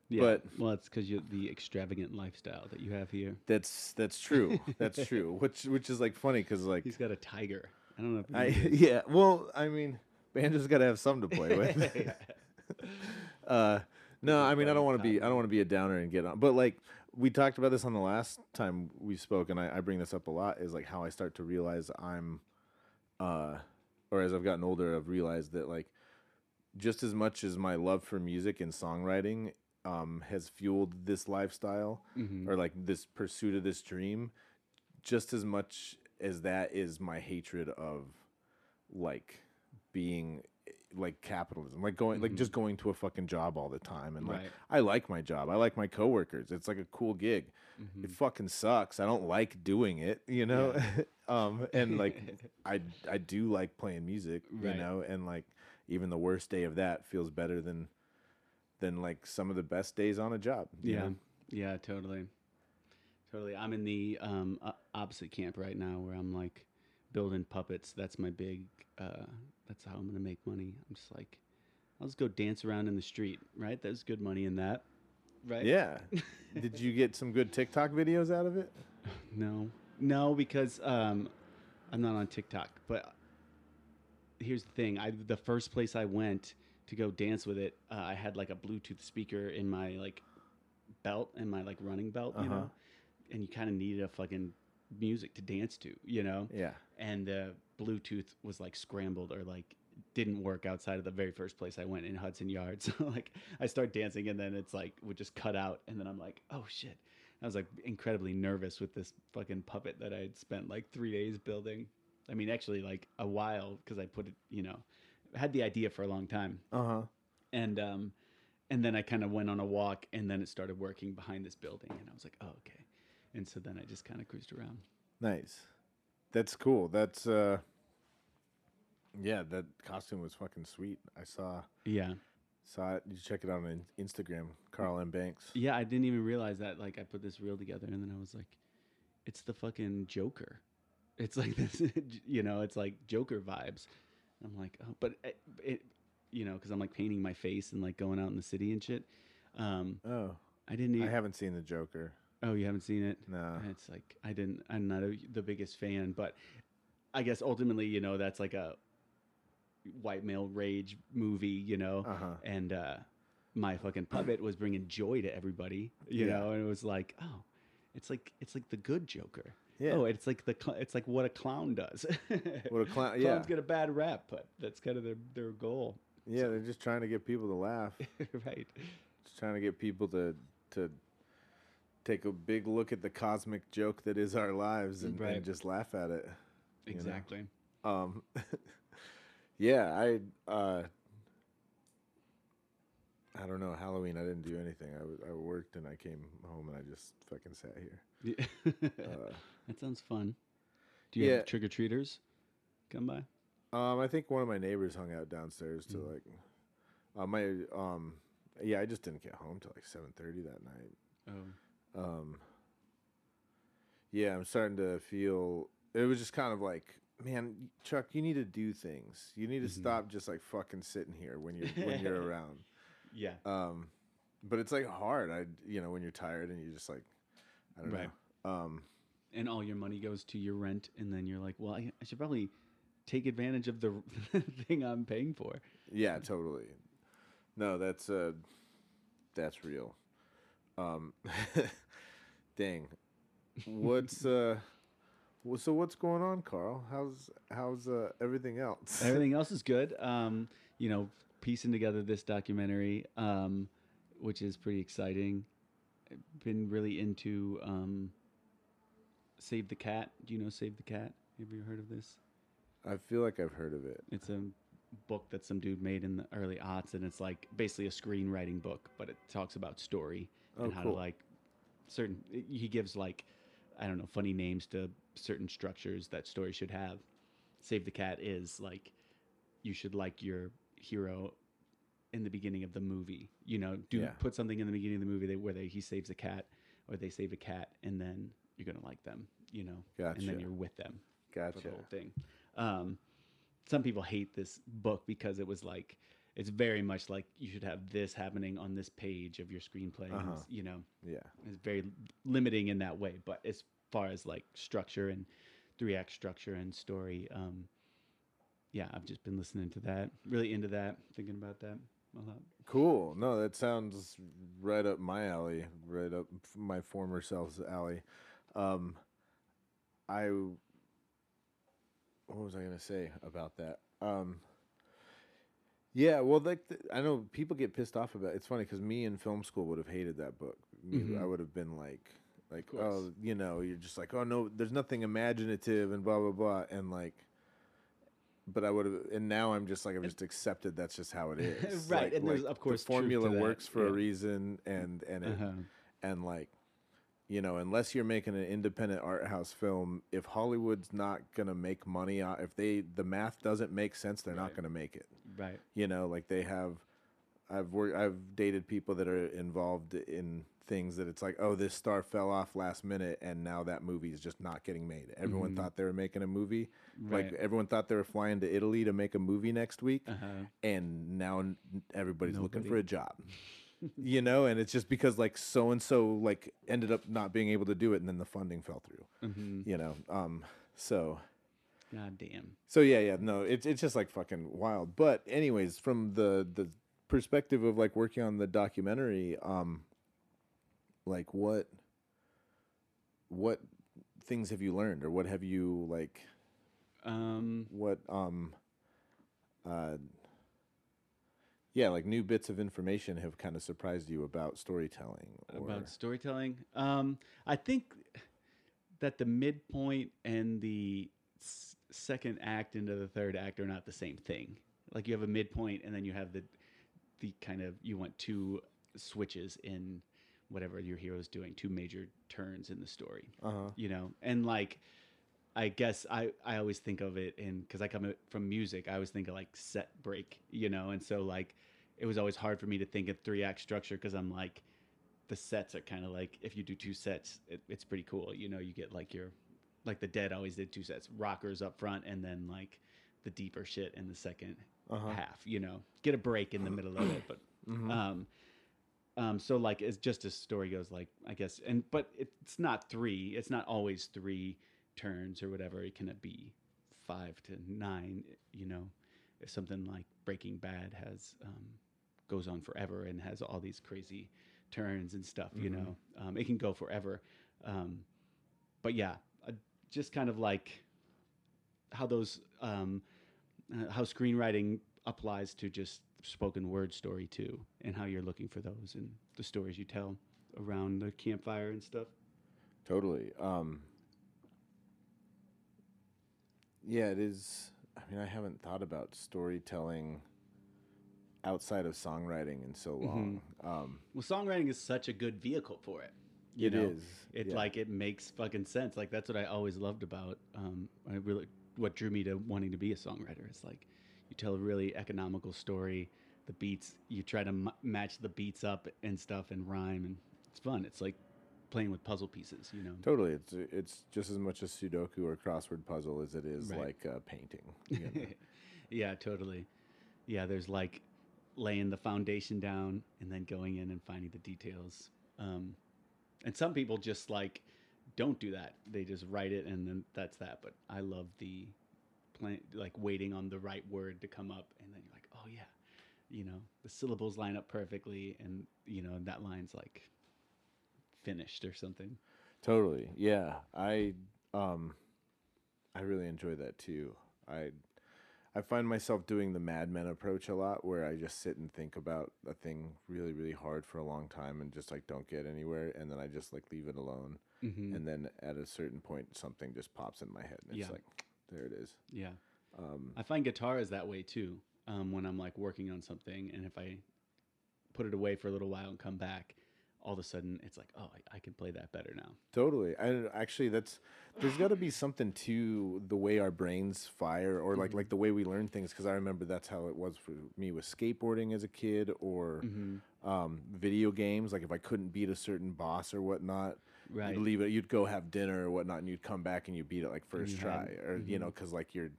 Yeah. But well, it's because you the extravagant lifestyle that you have here. That's that's true. That's true. Which which is like funny because like he's got a tiger. I don't know. If I knows. Yeah. Well, I mean, Banjo's got to have something to play with. uh, no, I mean, I don't want to be I don't want to be a downer and get on. But like we talked about this on the last time we spoke, and I, I bring this up a lot is like how I start to realize I'm, uh, or as I've gotten older, I've realized that like just as much as my love for music and songwriting. Um, has fueled this lifestyle mm-hmm. or like this pursuit of this dream just as much as that is my hatred of like being like capitalism, like going, mm-hmm. like just going to a fucking job all the time. And right. like, I like my job. I like my coworkers. It's like a cool gig. Mm-hmm. It fucking sucks. I don't like doing it, you know? Yeah. um, and like, I, I do like playing music, right. you know? And like, even the worst day of that feels better than, than like some of the best days on a job. Yeah. Know? Yeah, totally. Totally. I'm in the um, uh, opposite camp right now where I'm like building puppets. That's my big, uh, that's how I'm going to make money. I'm just like, I'll just go dance around in the street, right? There's good money in that, right? Yeah. Did you get some good TikTok videos out of it? No. No, because um, I'm not on TikTok. But here's the thing. I the first place I went to go dance with it, uh, I had like a Bluetooth speaker in my like belt and my like running belt, uh-huh. you know, and you kind of needed a fucking music to dance to, you know? Yeah. And the Bluetooth was like scrambled or like didn't work outside of the very first place I went in Hudson Yards. So like I start dancing and then it's like, would just cut out. And then I'm like, oh shit. I was like incredibly nervous with this fucking puppet that I had spent like three days building. I mean, actually like a while because I put it, you know, had the idea for a long time. Uh-huh. And um and then I kind of went on a walk and then it started working behind this building and I was like, "Oh, okay." And so then I just kind of cruised around. Nice. That's cool. That's uh yeah, that costume was fucking sweet. I saw Yeah. Saw it. You check it out on Instagram, Carl M. Banks. Yeah, I didn't even realize that like I put this reel together and then I was like, it's the fucking Joker. It's like this, you know, it's like Joker vibes. I'm like, oh, but it, it you know, because I'm like painting my face and like going out in the city and shit. Um, oh, I didn't. Even, I haven't seen the Joker. Oh, you haven't seen it? No. It's like I didn't. I'm not a, the biggest fan, but I guess ultimately, you know, that's like a white male rage movie, you know. Uh-huh. And uh, my fucking puppet was bringing joy to everybody, you yeah. know. And it was like, oh, it's like it's like the good Joker. Yeah. Oh, it's like the cl- it's like what a clown does. What a clown! Yeah, clowns get a bad rap, but that's kind of their, their goal. Yeah, so. They're just trying to get people to laugh, right? Just trying to get people to to take a big look at the cosmic joke that is our lives and, right. and just laugh at it. Exactly. You know? Um. yeah, I uh, I don't know. Halloween, I didn't do anything. I w- I worked and I came home and I just fucking sat here. Yeah. uh, that sounds fun. Do you yeah. have trick-or-treaters come by? Um, I think one of my neighbors hung out downstairs to mm. like, uh, my um, yeah, I just didn't get home till like seven thirty that night. Oh, um, yeah, I'm starting to feel it was just kind of like, man, Chuck, you need to do things. You need to mm-hmm. stop just like fucking sitting here when you're when you're around. Yeah. Um, but it's like hard. I you know when you're tired and you just like, I don't right. know. Um. And all your money goes to your rent, and then you're like, well, I, I should probably take advantage of the thing I'm paying for. Yeah, totally. No, that's uh, that's real. Um, thing. What's uh, well, so what's going on, Carl? How's how's uh, everything else? Everything else is good. Um, you know, piecing together this documentary, um, which is pretty exciting. I've been really into um, Save the Cat. Do you know Save the Cat? Have you heard of this? I feel like I've heard of it. It's a book that some dude made in the early aughts, and it's like basically a screenwriting book, but it talks about story and oh, how cool. to like certain. He gives like I don't know funny names to certain structures that story should have. Save the Cat is like you should like your hero in the beginning of the movie. You know, do yeah. put something in the beginning of the movie where they, he saves a cat or they save a cat, and then you're gonna like them. You know, gotcha. And then you're with them. Gotcha. For the whole thing. Um, some people hate this book because it was like, it's very much like you should have this happening on this page of your screenplay. Uh-huh. You know, yeah, it's very limiting in that way. But as far as like structure and three act structure and story, um, yeah, I've just been listening to that, really into that, thinking about that a lot. Cool. No, that sounds right up my alley, right up my former self's alley. Um, I. What was I going to say about that? Um, yeah, well, like the, I know people get pissed off about it. It's funny because me in film school would have hated that book. Mm-hmm. I would have been like, like oh, you know, you're just like, oh, no, there's nothing imaginative and blah, blah, blah. And like, but I would have, and now I'm just like, I've just accepted that's just how it is. Right. Like, and like, there's, of course, the formula works for yeah. a reason. And, and, it, uh-huh. and like, you know, unless you're making an independent art house film, if Hollywood's not going to make money, if they the math doesn't make sense, they're right. not going to make it. Right. You know, like they have, I've worked, I've dated people that are involved in things that it's like, oh, this star fell off last minute, and now that movie is just not getting made. Everyone mm-hmm. thought they were making a movie. Right. Like everyone thought they were flying to Italy to make a movie next week, uh-huh. and now everybody's Nobody. looking for a job. You know, and it's just because like so and so like ended up not being able to do it, and then the funding fell through. Mm-hmm. You know, um, so God damn. So yeah, yeah, no, it's it's just like fucking wild. But anyways, from the the perspective of like working on the documentary, um, like what what things have you learned, or what have you like, um, what um, uh. Yeah, like new bits of information have kind of surprised you about storytelling. Or... About storytelling? Um, I think that the midpoint and the s- second act into the third act are not the same thing. Like you have a midpoint and then you have the the kind of, you want two switches in whatever your hero's doing, two major turns in the story, uh-huh. you know? And like... I guess I, I always think of it in, because I come from music, I always think of like set break, you know? And so like, it was always hard for me to think of three act structure because I'm like, the sets are kind of like, if you do two sets, it, it's pretty cool. You know, you get like your, like the Dead always did two sets, rockers up front and then like the deeper shit in the second uh-huh. half, you know? Get a break in the middle of it. But mm-hmm. um, um, so like, it's just as story goes, like, I guess, and, but it's not three, it's not always three turns or whatever. It can be five to nine, you know, if something like Breaking Bad has um goes on forever and has all these crazy turns and stuff, you mm-hmm. know, um it can go forever, um but yeah, uh, just kind of like how those um uh, how screenwriting applies to just spoken word story too, and how you're looking for those and the stories you tell around the campfire and stuff. Totally. um Yeah, it is. I mean, I haven't thought about storytelling outside of songwriting in so long. Mm-hmm. Um, well, songwriting is such a good vehicle for it. You it know? is. It yeah. like it makes fucking sense. Like that's what I always loved about. Um, I really what drew me to wanting to be a songwriter is like you tell a really economical story. The beats, you try to m- match the beats up and stuff and rhyme, and it's fun. It's like playing with puzzle pieces, you know. Totally. It's it's just as much a Sudoku or crossword puzzle as it is right. like uh, painting. You know? Yeah, totally. Yeah, there's like laying the foundation down and then going in and finding the details. Um, and some people just like don't do that. They just write it and then that's that. But I love the plan- like waiting on the right word to come up and then you're like, oh yeah, you know, the syllables line up perfectly and, you know, that line's like... finished or something. Totally. Yeah. I um I really enjoy that too. I I find myself doing the Mad Men approach a lot, where I just sit and think about a thing really, really hard for a long time and just like don't get anywhere, and then I just like leave it alone. Mm-hmm. And then at a certain point something just pops in my head and it's yeah. like there it is. Yeah. Um, I find guitar is that way too. Um, when I'm like working on something, and if I put it away for a little while and come back, all of a sudden it's like, oh, I, I can play that better now. Totally. I actually, that's there's got to be something to the way our brains fire, or like mm-hmm. like the way we learn things. Because I remember that's how it was for me with skateboarding as a kid, or mm-hmm. um, video games. Like if I couldn't beat a certain boss or whatnot, right. you'd leave it. You'd go have dinner or whatnot, and you'd come back and you beat it like first try, had, or mm-hmm. you know, because like your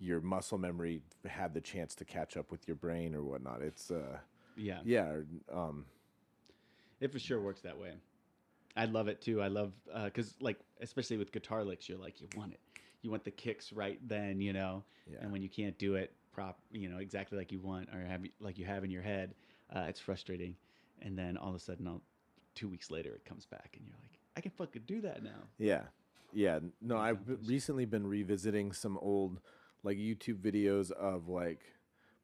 your muscle memory had the chance to catch up with your brain or whatnot. It's uh, yeah, yeah. Or, um, it for sure works that way. I love it too. I love uh, because like especially with guitar licks, you're like you want it, you want the kicks right then, you know. Yeah. And when you can't do it prop, you know exactly like you want or have like you have in your head, uh, it's frustrating. And then all of a sudden, I'll, two weeks later, it comes back, and you're like, I can fucking do that now. Yeah, yeah. No, I've recently been revisiting some old like YouTube videos of like.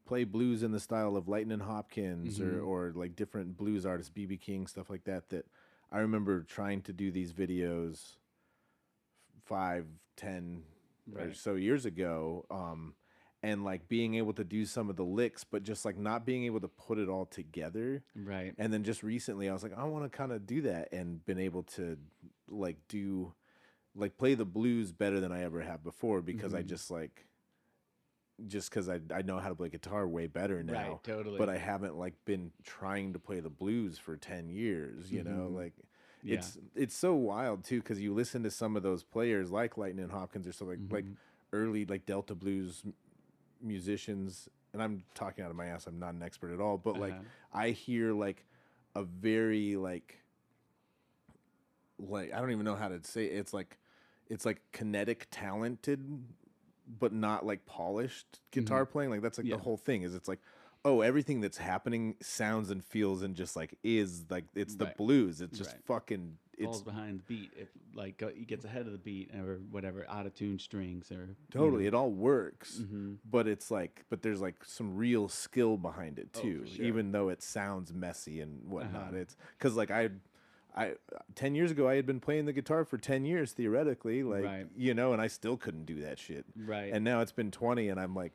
Play blues in the style of Lightnin' Hopkins mm-hmm. or, or like different blues artists, B B. King, stuff like that, that I remember trying to do these videos five, ten right. or so years ago um, and like being able to do some of the licks, but just like not being able to put it all together. Right. And then just recently I was like, I want to kind of do that, and been able to like do, like play the blues better than I ever have before, because mm-hmm. I just like, just because I I know how to play guitar way better now. Right, totally. But I haven't like been trying to play the blues for ten years, you mm-hmm. know? Like yeah. it's it's so wild too, because you listen to some of those players like Lightnin' Hopkins or something, mm-hmm. like early like Delta blues musicians, and I'm talking out of my ass, I'm not an expert at all, but uh-huh. like I hear like a very like like I don't even know how to say it. it's like it's like kinetic talented but not like polished guitar mm-hmm. playing. Like that's like yeah. the whole thing is it's like, oh, everything that's happening sounds and feels and just like is like, it's the right. blues. It's just right. fucking, it's falls behind the beat. It like it gets ahead of the beat or whatever, out of tune strings or. Totally. You know. It all works, mm-hmm. but it's like, but there's like some real skill behind it too, oh, sure. even though it sounds messy and whatnot. Uh-huh. It's cause like I, I ten years ago I had been playing the guitar for ten years theoretically, like right. you know, and I still couldn't do that shit. Right. And now it's been twenty and I'm like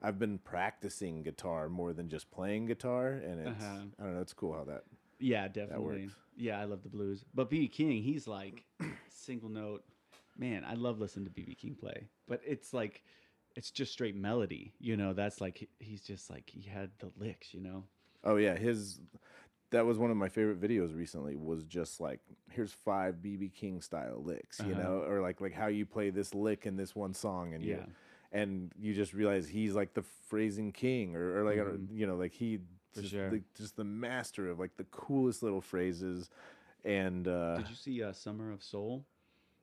I've been practicing guitar more than just playing guitar, and it's uh-huh. I don't know, it's cool how that yeah, definitely. That works. Yeah, I love the blues. But B B. King, he's like single note. Man, I love listening to B B. King play. But it's like it's just straight melody, you know. That's like he's just like he had the licks, you know. Oh yeah, his that was one of my favorite videos recently, was just like, here's five B B. King style licks, you uh-huh. know, or like like how you play this lick in this one song, and yeah. you, and you just realize he's like the phrasing king, or, or like mm-hmm. you know, like he just, sure. the, just the master of like the coolest little phrases. And uh, did you see uh, Summer of Soul?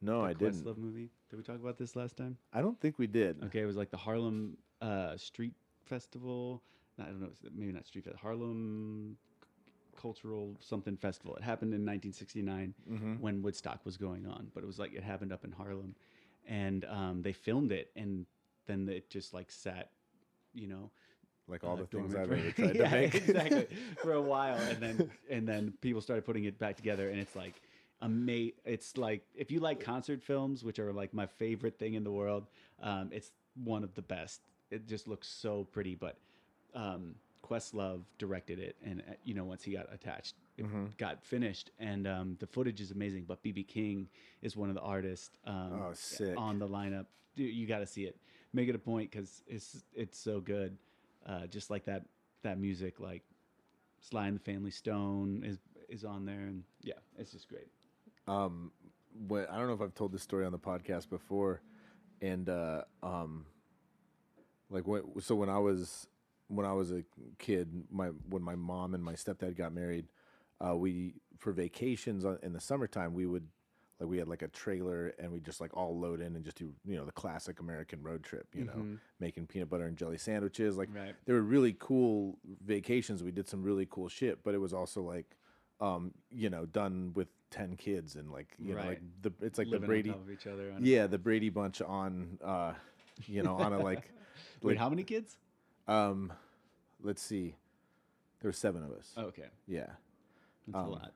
No, the I didn't. Questlove movie. Did we talk about this last time? I don't think we did. Okay, it was like the Harlem uh, Street Festival. Not, I don't know, maybe not Street Festival. Harlem. Cultural something festival. It happened in nineteen sixty-nine mm-hmm. when Woodstock was going on, but it was like it happened up in Harlem, and um, they filmed it, and then it just like sat, you know, like all uh, the things I've ever tried yeah, to make exactly for a while, and then and then people started putting it back together, and it's like amazing. It's like if you like concert films, which are like my favorite thing in the world, um, it's one of the best. It just looks so pretty, but. Um, Questlove directed it, and uh, you know, once he got attached, it mm-hmm. got finished, and um, the footage is amazing. But B B. King is one of the artists um, oh, sick. on the lineup. Dude, you got to see it. Make it a point because it's it's so good. Uh, just like that that music, like Sly and the Family Stone is is on there, and yeah, it's just great. Um, what, I don't know if I've told this story on the podcast before, and uh, um, like what? So when I was When I was a kid, my when my mom and my stepdad got married, uh, we for vacations on, in the summertime we would like we had like a trailer and we just like all load in and just do you know the classic American road trip, you mm-hmm. know, making peanut butter and jelly sandwiches. Like right. they were really cool vacations. We did some really cool shit, but it was also like um, you know done with ten kids and like you right. know, like the it's like Living the Brady on top of each other on yeah, the Brady Bunch on uh, you know, on a like. Wait, like, how many kids? Um, let's see, there were seven of us. Oh, okay. Yeah, that's um, a lot.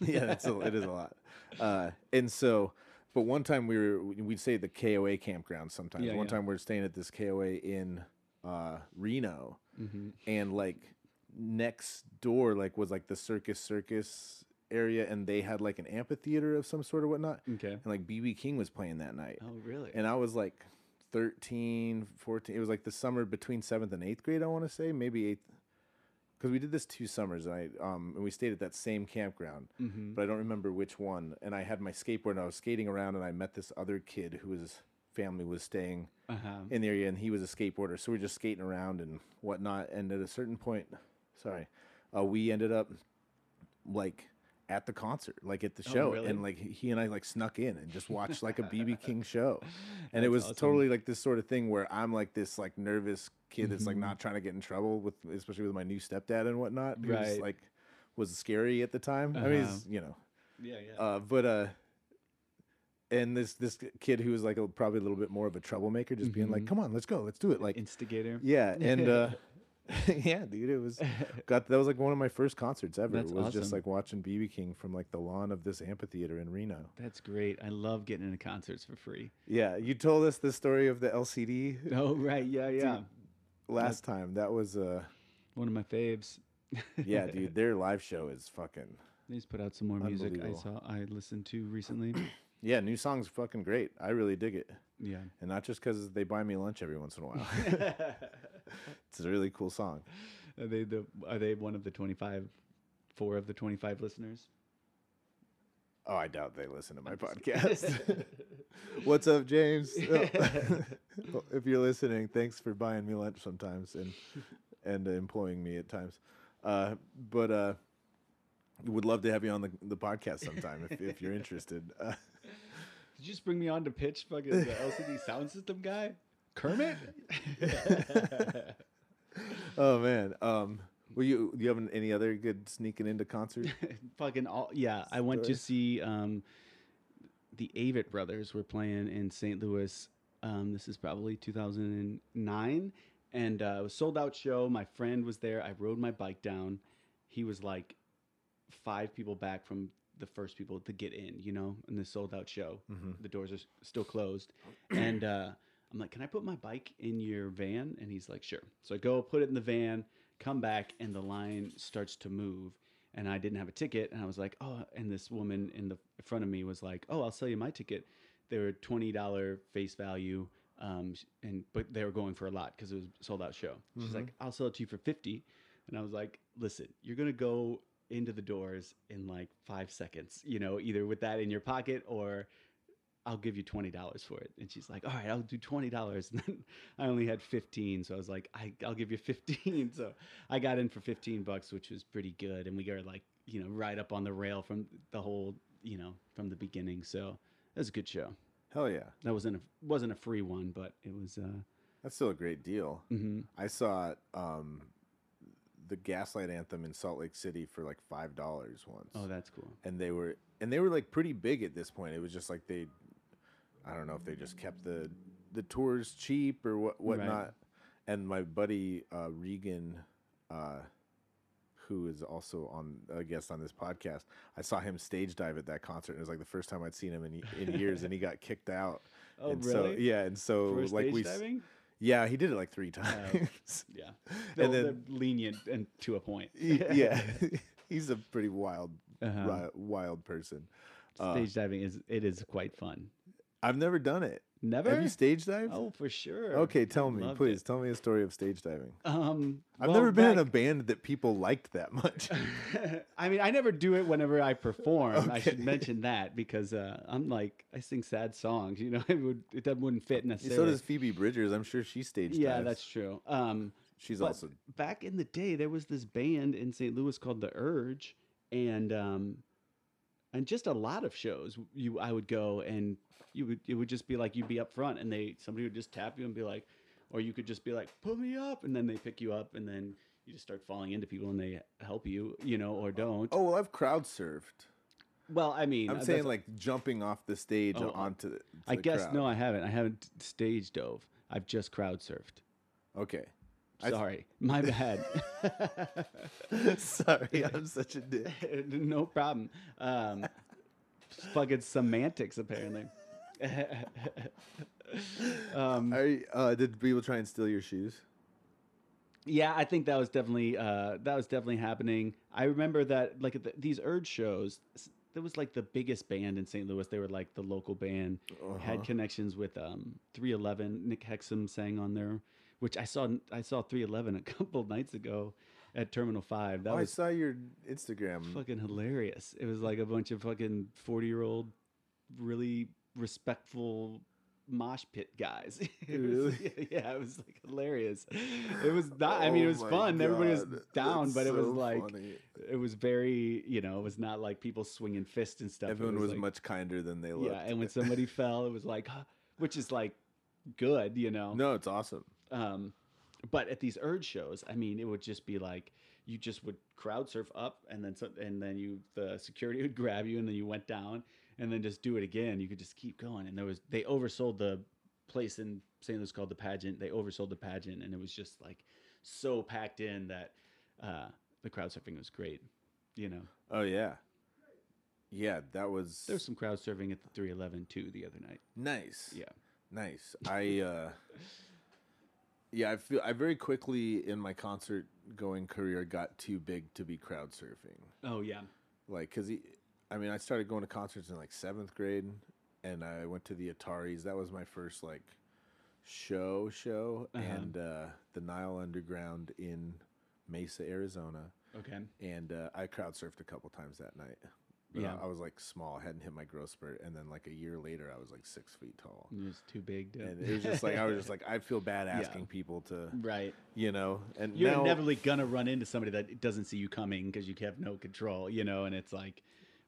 yeah, that's a, it is a lot. Uh, and so, but one time we were we'd stay at the K O A campground sometimes. Yeah, one yeah. time we were staying at this K O A in uh, Reno, mm-hmm. and like next door like was like the Circus Circus area, and they had like an amphitheater of some sort or whatnot. Okay. And like B B. King was playing that night. Oh, really? And I was like thirteen, fourteen. It was like the summer between seventh and eighth grade, I want to say, maybe eighth. Because we did this two summers, and I um and we stayed at that same campground, mm-hmm. but I don't remember which one. And I had my skateboard, and I was skating around, and I met this other kid whose family was staying uh-huh. in the area, and he was a skateboarder. So we were just skating around and whatnot. And at a certain point, sorry, uh, we ended up like at the concert, like at the show, oh, really? And like he and I like snuck in and just watched like a B B. King show, and that's it was awesome. Totally like this sort of thing where I'm like this like nervous kid that's like not trying to get in trouble with, especially with my new stepdad and whatnot, who's right. like was scary at the time. Uh-huh. I mean, he's, you know, yeah, yeah. Uh, but uh, and this this kid who was like a, probably a little bit more of a troublemaker, just mm-hmm. being like, "Come on, let's go, let's do it," like instigator. Yeah, and. uh yeah, dude, it was got that was like one of my first concerts ever. That's it was awesome. Just like watching B B. King from like the lawn of this amphitheater in Reno. That's great. I love getting into concerts for free. Yeah, you told us the story of the L C D. Oh right, yeah, yeah. Dude, last yeah. time that was uh, one of my faves. yeah, dude, their live show is fucking. They just put out some more music. I saw, I listened to recently. yeah, new songs are fucking great. I really dig it. Yeah, and not just because they buy me lunch every once in a while. It's a really cool song. Are they the? Are they one of the twenty-five, four of the twenty-five listeners? Oh, I doubt they listen to my podcast. What's up, James? Oh. Well, if you're listening, thanks for buying me lunch sometimes and and uh, employing me at times. Uh, but uh, would love to have you on the the podcast sometime if if you're interested. Uh, Did you just bring me on to pitch fucking the L C D sound system guy? Kermit? oh man. Um were you do you have any other good sneaking into concert? Fucking all yeah. Story? I went to see um the Avett Brothers were playing in Saint Louis. Um this is probably two thousand and nine. And uh it was a sold out show. My friend was there. I rode my bike down. He was like five people back from the first people to get in, you know, in this sold out show. Mm-hmm. The doors are s- still closed. and uh I'm like, can I put my bike in your van? And he's like, sure. So I go put it in the van, come back, and the line starts to move. And I didn't have a ticket. And I was like, oh, and this woman in the front of me was like, oh, I'll sell you my ticket. They were twenty dollars face value. Um, and but they were going for a lot because it was a sold out show. She's mm-hmm. like, I'll sell it to you for fifty. And I was like, listen, you're going to go into the doors in like five seconds, you know, either with that in your pocket or I'll give you twenty dollars for it. And she's like, all right, I'll do twenty dollars. And then I only had fifteen. So I was like, I, I'll give you fifteen. So I got in for fifteen bucks, which was pretty good. And we got like, you know, right up on the rail from the whole, you know, from the beginning. So it was a good show. Hell yeah. That wasn't a, wasn't a free one, but it was. Uh, That's still a great deal. Mm-hmm. I saw um, the Gaslight Anthem in Salt Lake City for like five dollars once. Oh, that's cool. And they were, and they were like pretty big at this point. It was just like they, I don't know if they just kept the the tours cheap or what whatnot. Right. And my buddy uh, Regan, uh, who is also on a guest on this podcast, I saw him stage dive at that concert. And it was like the first time I'd seen him in in years, and he got kicked out. Oh, and really? So, yeah, and so for like stage we, diving? Yeah, he did it like three times. Uh, yeah, they'll, and then, they're lenient and to a point. yeah, he's a pretty wild, uh-huh. ri- wild person. Stage uh, diving is it is quite fun. I've never done it. Never? Have you stage dived? Oh, for sure. Okay, tell I me, please. It. Tell me a story of stage diving. Um, I've well, never been back... in a band that people liked that much. I mean, I never do it whenever I perform. Okay. I should mention that because uh, I'm like, I sing sad songs. You know, it, would, it wouldn't fit necessarily. So does Phoebe Bridgers. I'm sure she stage dives. Yeah, that's true. Um, She's also... Back in the day, there was this band in Saint Louis called The Urge, and... Um, And just a lot of shows, you I would go and you would it would just be like you'd be up front and they somebody would just tap you and be like, or you could just be like, put me up, and then they pick you up and then you just start falling into people and they help you, you know, or don't. Oh, well, I've crowd surfed. Well, I mean, I'm saying like jumping off the stage oh, onto the, I the guess crowd. No, I haven't. I haven't stage dove. I've just crowd surfed. Okay. Sorry, my bad. Sorry, I'm such a dick. No problem. Um, fucking semantics, apparently. um, Are you, uh, did people try and steal your shoes? Yeah, I think that was definitely uh, that was definitely happening. I remember that, like at the, these Urge shows. There was like the biggest band in Saint Louis. They were like the local band. Uh-huh. Had connections with um, three eleven. Nick Hexum sang on there. Which I saw, I saw three eleven a couple nights ago at Terminal Five. That oh, was I saw your Instagram. Fucking hilarious! It was like a bunch of fucking forty-year-old, really respectful mosh pit guys. It really? Was, yeah, it was like hilarious. It was not. Oh, I mean, it was fun. God. Everybody was down, it's but so it was like funny. It was very, you know, it was not like people swinging fists and stuff. Everyone was, was like, much kinder than they looked. Yeah, and when somebody fell, it was like, huh, which is like good, you know. No, it's awesome. Um, but at these Urge shows, I mean, it would just be like, you just would crowd surf up and then, so, and then you, the security would grab you and then you went down and then just do it again. You could just keep going. And there was, they oversold the place in Saint Louis called the Pageant. They oversold the Pageant and it was just like so packed in that, uh, the crowd surfing was great, you know? Oh yeah. Yeah. That was, there was some crowd surfing at the three eleven too the other night. Nice. Yeah. Nice. I, uh, yeah, I feel I very quickly in my concert going career got too big to be crowd surfing. Oh yeah, like because he, I mean, I started going to concerts in like seventh grade, and I went to the Ataris. That was my first like show show, uh-huh. and uh, the Nile Underground in Mesa, Arizona. Okay, and uh, I crowd surfed a couple times that night. But yeah, I was like small, I hadn't hit my growth spurt, and then like a year later, I was like six feet tall. It was too big, dude. And it was just like I was just like I feel bad asking yeah. people to, right? You know, and you're now, inevitably gonna run into somebody that doesn't see you coming because you have no control, you know. And it's like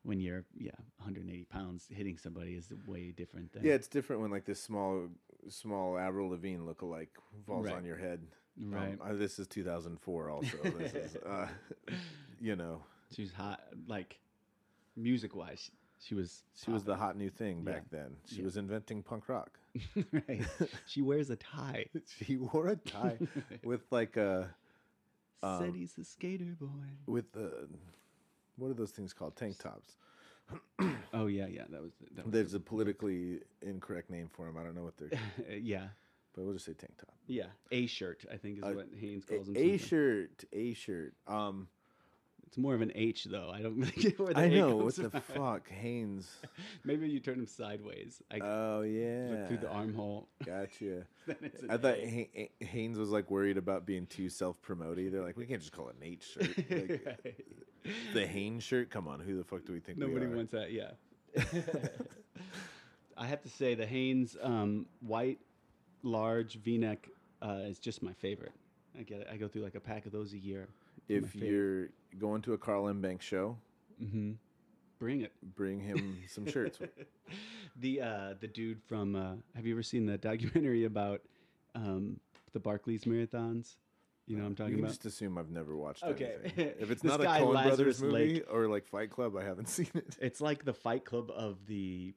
when you're yeah, one hundred eighty pounds hitting somebody is a way different thing. Yeah, it's different when like this small, small Avril Lavigne lookalike falls right. on your head. Right. Um, this is two thousand four. Also, this is, uh, you know, she's hot like. Music wise, she was she popping. was the hot new thing back yeah. then. She yeah. was inventing punk rock. Right. She wears a tie. She wore a tie with like a. Um, Said he's a skater boy. With the, what are those things called? Tank tops. Oh yeah, yeah. That was. That was There's the, a politically incorrect name for them. I don't know what they're. uh, yeah. But we'll just say tank top. Yeah, a shirt. I think is uh, what Haynes calls them. A shirt, a shirt. Um. It's more of an H, though. I don't get where the I know. What the fuck? Haynes. Maybe you turn him sideways. I oh, yeah. Look through the armhole. Gotcha. I thought H- Haynes was, like, worried about being too self-promoting. They're like, we can't just call it an H shirt. Like, right. The Haynes shirt? Come on. Who the fuck do we think Nobody we are? Nobody wants that, yeah. I have to say, the Haynes um, white, large V-neck uh, is just my favorite. I get it. I go through, like, a pack of those a year. If you're going to a Carl M. Banks show, mm-hmm. bring it. Bring him some shirts. The uh, the dude from uh, have you ever seen the documentary about um, the Barclays marathons? You know what I'm talking you can about. Just assume I've never watched. Okay, anything. If it's not a Coen Brothers movie Lake. Or like Fight Club, I haven't seen it. It's like the Fight Club of the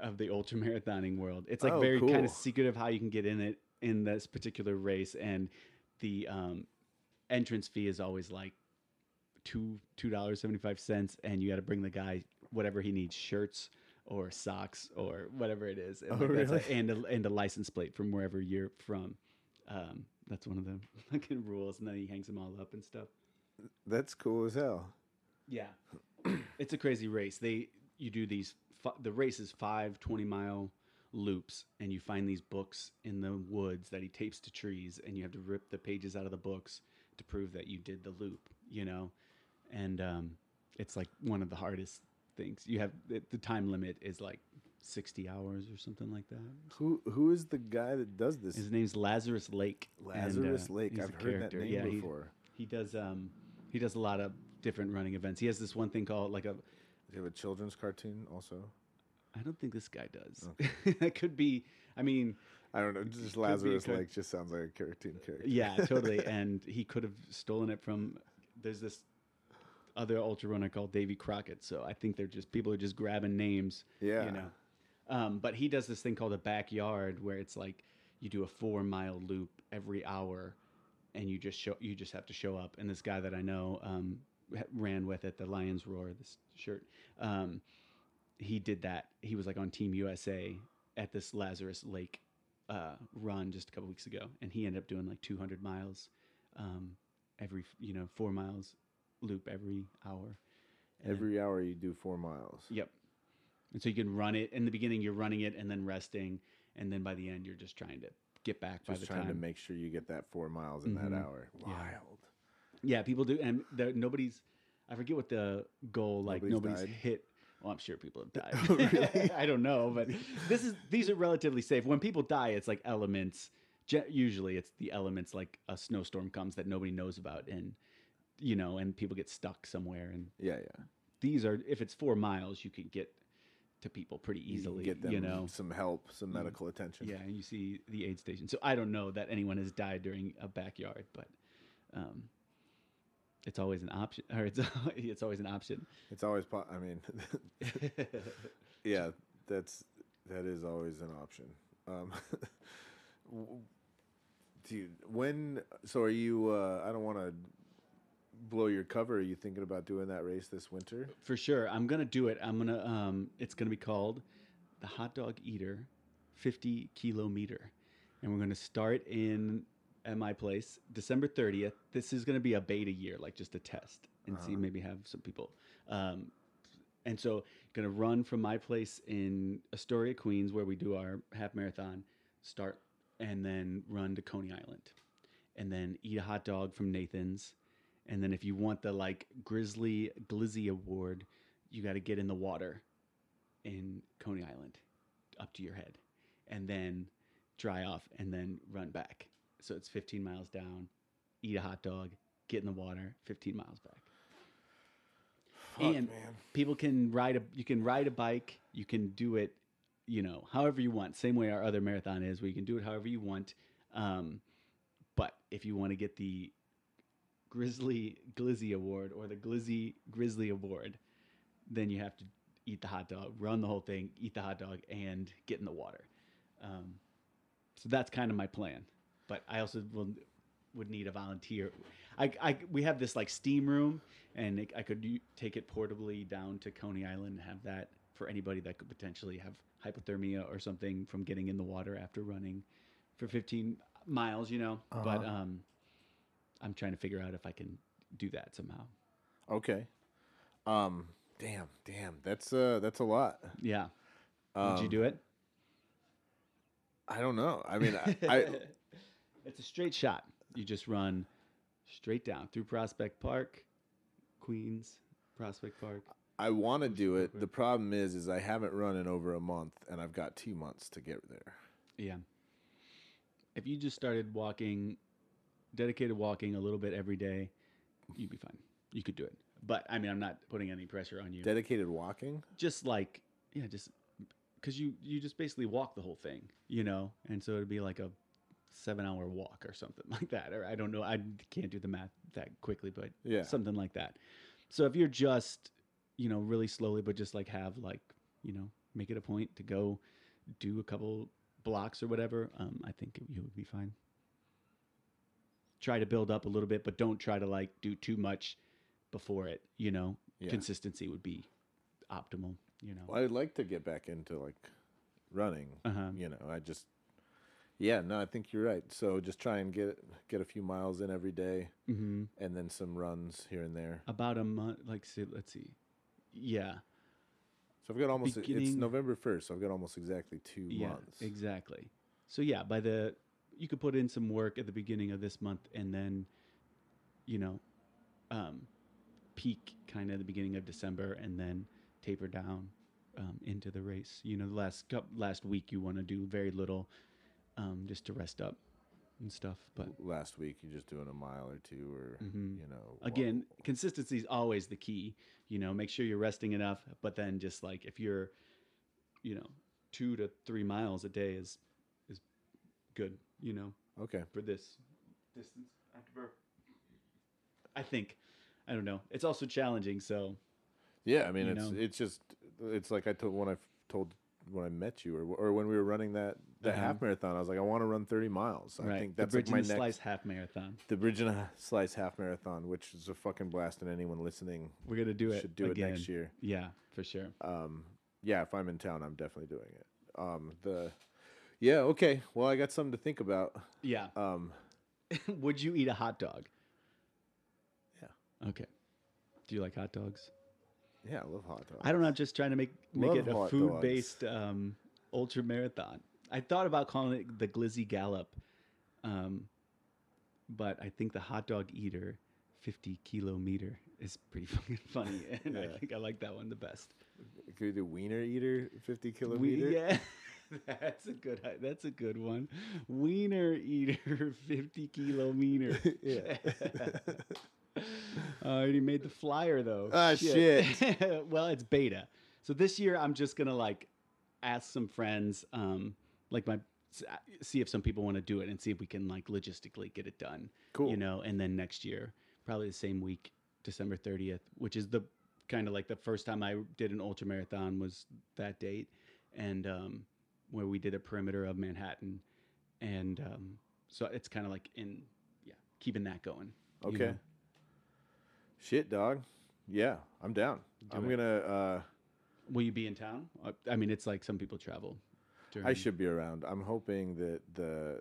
of the ultra marathoning world. It's like oh, very cool. kind of secretive how you can get in it in this particular race and the. Um, Entrance fee is always like two two dollars seventy five cents, and you got to bring the guy whatever he needs, shirts or socks or whatever it is, and, oh, like really? a, and a and a license plate from wherever you're from. Um, that's one of the fucking rules, and then he hangs them all up and stuff. That's cool as hell. Yeah, it's a crazy race. They you do these f- the race is five twenty mile loops, and you find these books in the woods that he tapes to trees, and you have to rip the pages out of the books. To prove that you did the loop, you know, and um, it's like one of the hardest things. You have it, the time limit is like sixty hours or something like that. Who who is the guy that does this? His name's Lazarus Lake. Lazarus and, uh, Lake. I've heard character. that name yeah, before. He, he does um he does a lot of different running events. He has this one thing called like a. They have a children's cartoon also. I don't think this guy does. Okay. That could be. I mean. I don't know. Just Lazarus Lake just sounds like a cartoon character. Yeah, totally. And he could have stolen it from. There's this other ultra runner called Davy Crockett. So I think they're just, people are just grabbing names. Yeah. You know? Um, but he does this thing called a backyard where it's like you do a four mile loop every hour and you just show, you just have to show up. And this guy that I know, um, ran with it, the Lions Roar, this shirt. Um, he did that. He was like on Team U S A at this Lazarus Lake uh, run just a couple weeks ago. And he ended up doing like two hundred miles um, every, you know, four miles loop every hour. And every hour you do four miles. Yep. And so you can run it. In the beginning, you're running it and then resting. And then by the end, you're just trying to get back just by the time. Just trying to make sure you get that four miles in mm-hmm. that hour. Wild. Yeah. Yeah, people do, and nobody's, I forget what the goal, like nobody's, nobody's hit. Well, I'm sure people have died. Oh, really? I don't know, but this is, these are relatively safe. When people die, it's like elements. Usually it's the elements, like a snowstorm comes that nobody knows about, and, you know, and people get stuck somewhere. And yeah, yeah. These are, if it's four miles, you can get to people pretty easily. You can get them, you know, some help, some medical mm-hmm. attention. Yeah, and you see the aid station. So I don't know that anyone has died during a backyard, but... Um, It's always an option, or it's it's always an option. It's always, po- I mean, yeah, that's that is always an option. Um, dude, when so are you? Uh, I don't want to blow your cover. Are you thinking about doing that race this winter? For sure, I'm gonna do it. I'm gonna. Um, it's gonna be called the Hot Dog Eater, fifty kilometer, and we're gonna start in. At my place, December thirtieth. This is going to be a beta year, like just a test and uh-huh. see, maybe have some people. Um, and so going to run from my place in Astoria, Queens, where we do our half marathon, start and then run to Coney Island and then eat a hot dog from Nathan's. And then if you want the like Grizzly Glizzy Award, you got to get in the water in Coney Island up to your head and then dry off and then run back. So it's fifteen miles down, eat a hot dog, get in the water, fifteen miles back. Fuck, and man. People can ride a, you can ride a bike, you can do it, you know, however you want. Same way our other marathon is, where you can do it however you want. Um, but if you want to get the Grizzly Glizzy Award or the Glizzy Grizzly Award, then you have to eat the hot dog, run the whole thing, eat the hot dog, and get in the water. Um, so that's kind of my plan. But I also will, would need a volunteer. I, I, we have this like steam room, and it, I could take it portably down to Coney Island and have that for anybody that could potentially have hypothermia or something from getting in the water after running for fifteen miles, you know. Uh-huh. But um, I'm trying to figure out if I can do that somehow. Okay. Um, damn, damn. That's, uh, that's a lot. Yeah. Um, would you do it? I don't know. I mean, I... I it's a straight shot. You just run straight down through Prospect Park, Queens, Prospect Park. I want to do it. The problem is, is I haven't run in over a month, and I've got two months to get there. Yeah. If you just started walking, dedicated walking a little bit every day, you'd be fine. You could do it. But, I mean, I'm not putting any pressure on you. Dedicated walking? Just like, yeah, just because you, you just basically walk the whole thing, you know? And so it'd be like a seven hour walk or something like that. Or I don't know. I can't do the math that quickly, but yeah, something like that. So if you're just, you know, really slowly, but just like have like, you know, make it a point to go do a couple blocks or whatever. Um, I think you would be fine. Try to build up a little bit, but don't try to like do too much before it, you know, yeah. Consistency would be optimal, you know. Well, I'd like to get back into like running, uh-huh. you know, I just, yeah, no, I think you're right. So just try and get get a few miles in every day, mm-hmm. and then some runs here and there. About a month, like, see, let's see. Yeah. So I've got almost, Beginning, it's November first, so I've got almost exactly two yeah, months. Exactly. So yeah, by the, you could put in some work at the beginning of this month and then, you know, um, peak kind of the beginning of December and then taper down um, into the race. You know, the last last week you want to do very little Um, just to rest up and stuff. But last week you're just doing a mile or two, or mm-hmm. you know. Again, consistency is always the key. You know, make sure you're resting enough. But then, just like if you're, you know, two to three miles a day is is good. You know. Okay. For this distance, I think. I don't know. It's also challenging, so. Yeah, I mean, it's know. it's just, it's like I told when I told when I met you, or or when we were running that the uh-huh. half marathon, I was like, I want to run thirty miles. Right. I think that's the Bridge like my and a next, Slice half marathon. The Bridge and a Slice half marathon, which is a fucking blast, and anyone listening, we're gonna do it. Should do again. it next year. Yeah, for sure. Um, yeah, if I'm in town, I'm definitely doing it. Um, the, yeah, okay. Well, I got something to think about. Yeah. Um, would you eat a hot dog? Yeah. Okay. Do you like hot dogs? Yeah, I love hot dogs. I don't know. I'm just trying to make make love it a food-based um, ultra marathon. I thought about calling it the Glizzy Gallop, um, but I think the hot dog eater, fifty kilometer, is pretty fucking funny, and yeah. I think I like that one the best. Could we do wiener eater, fifty kilometer? We, yeah, that's a good. That's a good one. Wiener eater, fifty kilometer. Yeah. I already made the flyer though. Ah, shit. shit. Well, it's beta. So this year I'm just going to like ask some friends, um, like my, see if some people want to do it and see if we can like logistically get it done. Cool. You know, and then next year, probably the same week, December thirtieth, which is the kind of like the first time I did an ultra marathon was that date. And, um, where we did a perimeter of Manhattan. And, um, so it's kind of like in, yeah, keeping that going. Okay. You know? Shit, dog. Yeah, I'm down. Do I'm going to... Uh, will you be in town? I mean, it's like some people travel. During... I should be around. I'm hoping that the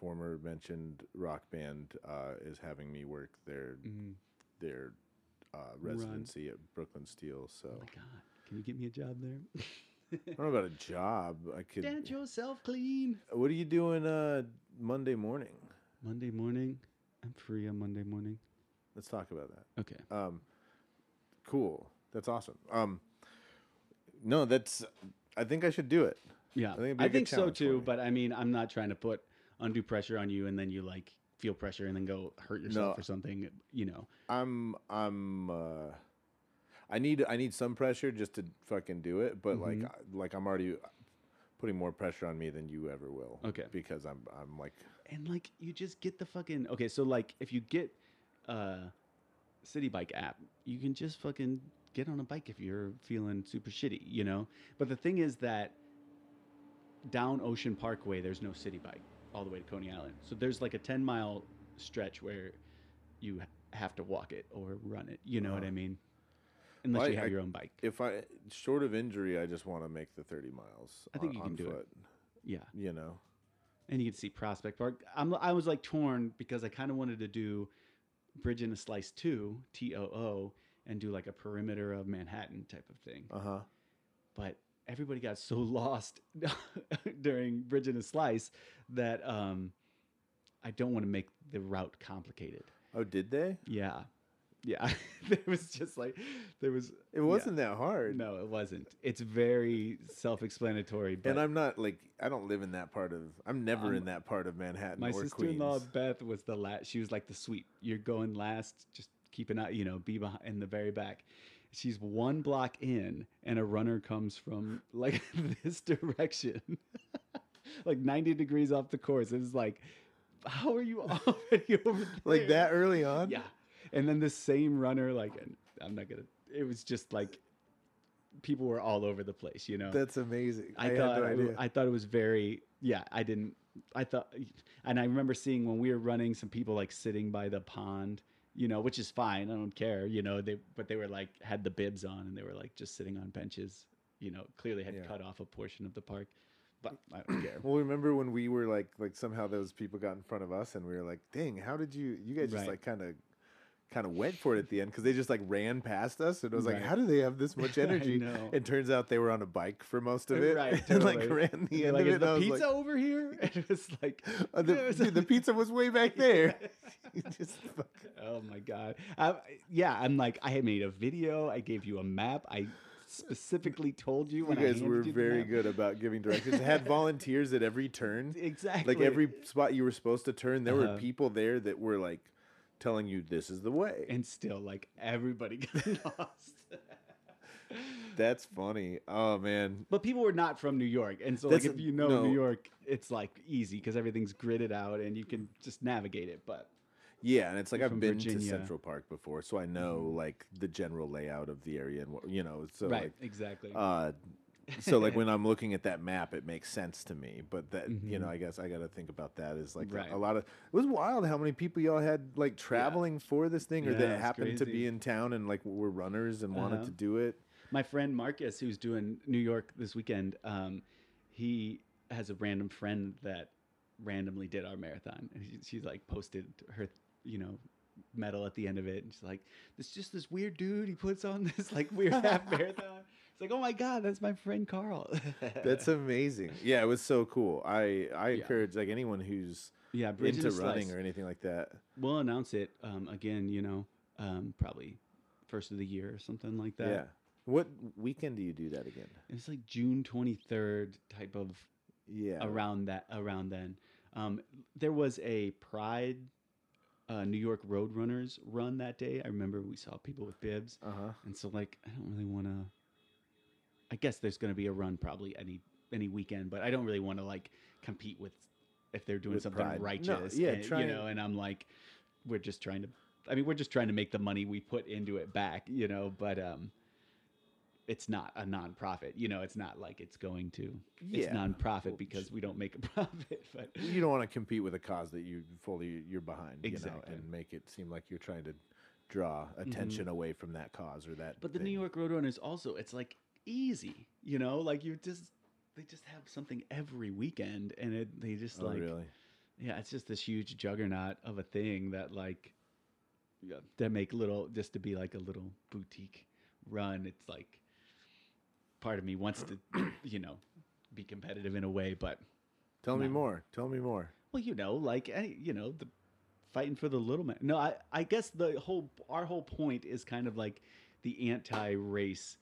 former mentioned rock band uh, is having me work their mm-hmm. their uh, residency Run. at Brooklyn Steel. So. Oh, my God. Can you get me a job there? I don't know about a job. I could... Dance yourself clean. What are you doing uh, Monday morning? Monday morning? I'm free on Monday morning. Let's talk about that. Okay. Um, cool. That's awesome. Um, no, that's. I think I should do it. Yeah, I think, it'd be I think so too. But I mean, I'm not trying to put undue pressure on you, and then you like feel pressure, and then go hurt yourself no, or something. You know. I'm. I'm. Uh, I need. I need some pressure just to fucking do it. But mm-hmm. like, like I'm already putting more pressure on me than you ever will. Okay. Because I'm. I'm like. And like, you just get the fucking okay. So like, if you get. Uh, city bike app, you can just fucking get on a bike if you're feeling super shitty, you know? But the thing is that down Ocean Parkway, there's no city bike all the way to Coney Island. So there's like a ten mile stretch where you have to walk it or run it. You know uh, what I mean? Unless well, you have I, your own bike. If I, short of injury, I just want to make the thirty miles. I think on, you can do foot. it. Yeah. You know? And you can see Prospect Park. I'm, I was like torn because I kind of wanted to do Bridge in a Slice two, T O O, and do like a perimeter of Manhattan type of thing. Uh-huh. But everybody got so lost during Bridge in a Slice that um, I don't want to make the route complicated. Oh, did they? Yeah. Yeah. There was just like, there was... It wasn't yeah. that hard. No, it wasn't. It's very self-explanatory. But and I'm not like, I don't live in that part of, I'm never um, in that part of Manhattan or Queens. My sister-in-law, Beth, was the last, she was like the sweep. You're going last, just keep an eye, you know, be behind, in the very back. She's one block in and a runner comes from like this direction, like ninety degrees off the course. It was like, how are you already over there? Like that early on? Yeah. And then the same runner, like, I'm not going to, it was just like, people were all over the place, you know? That's amazing. I, I thought, had no idea. I, I thought it was very, yeah, I didn't, I thought, and I remember seeing when we were running some people like sitting by the pond, you know, which is fine. I don't care, you know, they, but they were like, had the bibs on and they were like just sitting on benches, you know, clearly had yeah. cut off a portion of the park. But I don't care. Well, remember when we were like, like somehow those people got in front of us and we were like, dang, how did you, you guys just right. like kind of. kind of went for it at the end because they just like ran past us and it was right. like, how do they have this much energy? It turns out they were on a bike for most of it. Right, totally. And like ran the end like, of it. Is the pizza like, over here? And it was like oh, the, dude, the pizza was way back there. Just oh my god. I, yeah, I'm like I made a video. I gave you a map. I specifically told you when you guys I were you very good about giving directions. They had volunteers at every turn. Exactly. Like every spot you were supposed to turn, there uh-huh. were people there that were like. Telling you this is the way, and still like everybody got lost. That's funny. Oh man! But people were not from New York, and so That's like a, if you know no. New York, it's like easy because everything's gridded out and you can just navigate it. But Yeah, and it's like I've been Virginia. to Central Park before, so I know mm-hmm. like the general layout of the area and what you know. So right, like, exactly. Uh, so like when I'm looking at that map, it makes sense to me. But that mm-hmm. you know, I guess I got to think about that. Is like right. a, a lot of it was wild how many people y'all had like traveling yeah. for this thing, or yeah, that happened crazy. to be in town and like were runners and uh-huh. wanted to do it. My friend Marcus, who's doing New York this weekend, um, he has a random friend that randomly did our marathon, and she, she's like posted her. you know, medal at the end of it. And she's like, it's just this weird dude. He puts on this like weird half marathon. It's like, oh my God, that's my friend Carl. That's amazing. Yeah, it was so cool. I, I yeah. encourage like anyone who's yeah, into running or anything like that. We'll announce it um, again, you know, um, probably first of the year or something like that. Yeah. What weekend do you do that again? It's like June twenty-third type of yeah around that around then. Um, there was a Pride Uh, New York Roadrunners run that day. I remember we saw people with bibs. Uh-huh. And so like, I don't really want to, I guess there's going to be a run probably any, any weekend, but I don't really want to like compete with, if they're doing with something pride. righteous, no, yeah, and, you know, and I'm like, we're just trying to, I mean, we're just trying to make the money we put into it back, you know, but, um, it's not a nonprofit, you know, it's not like it's going to, yeah. it's nonprofit because we don't make a profit, but you don't want to compete with a cause that you fully, you're behind, exactly. you know, and make it seem like you're trying to draw attention mm-hmm. away from that cause or that. But the thing. New York Roadrunners also, it's like easy, you know, like you just, they just have something every weekend and it, they just oh, like, really? yeah, it's just this huge juggernaut of a thing that like, yeah. that make little, just to be like a little boutique run. It's like, part of me wants to, you know, be competitive in a way, but tell no. me more. Tell me more. Well, you know, like, you know, the fighting for the little man. No, I, I guess the whole, our whole point is kind of like the anti-race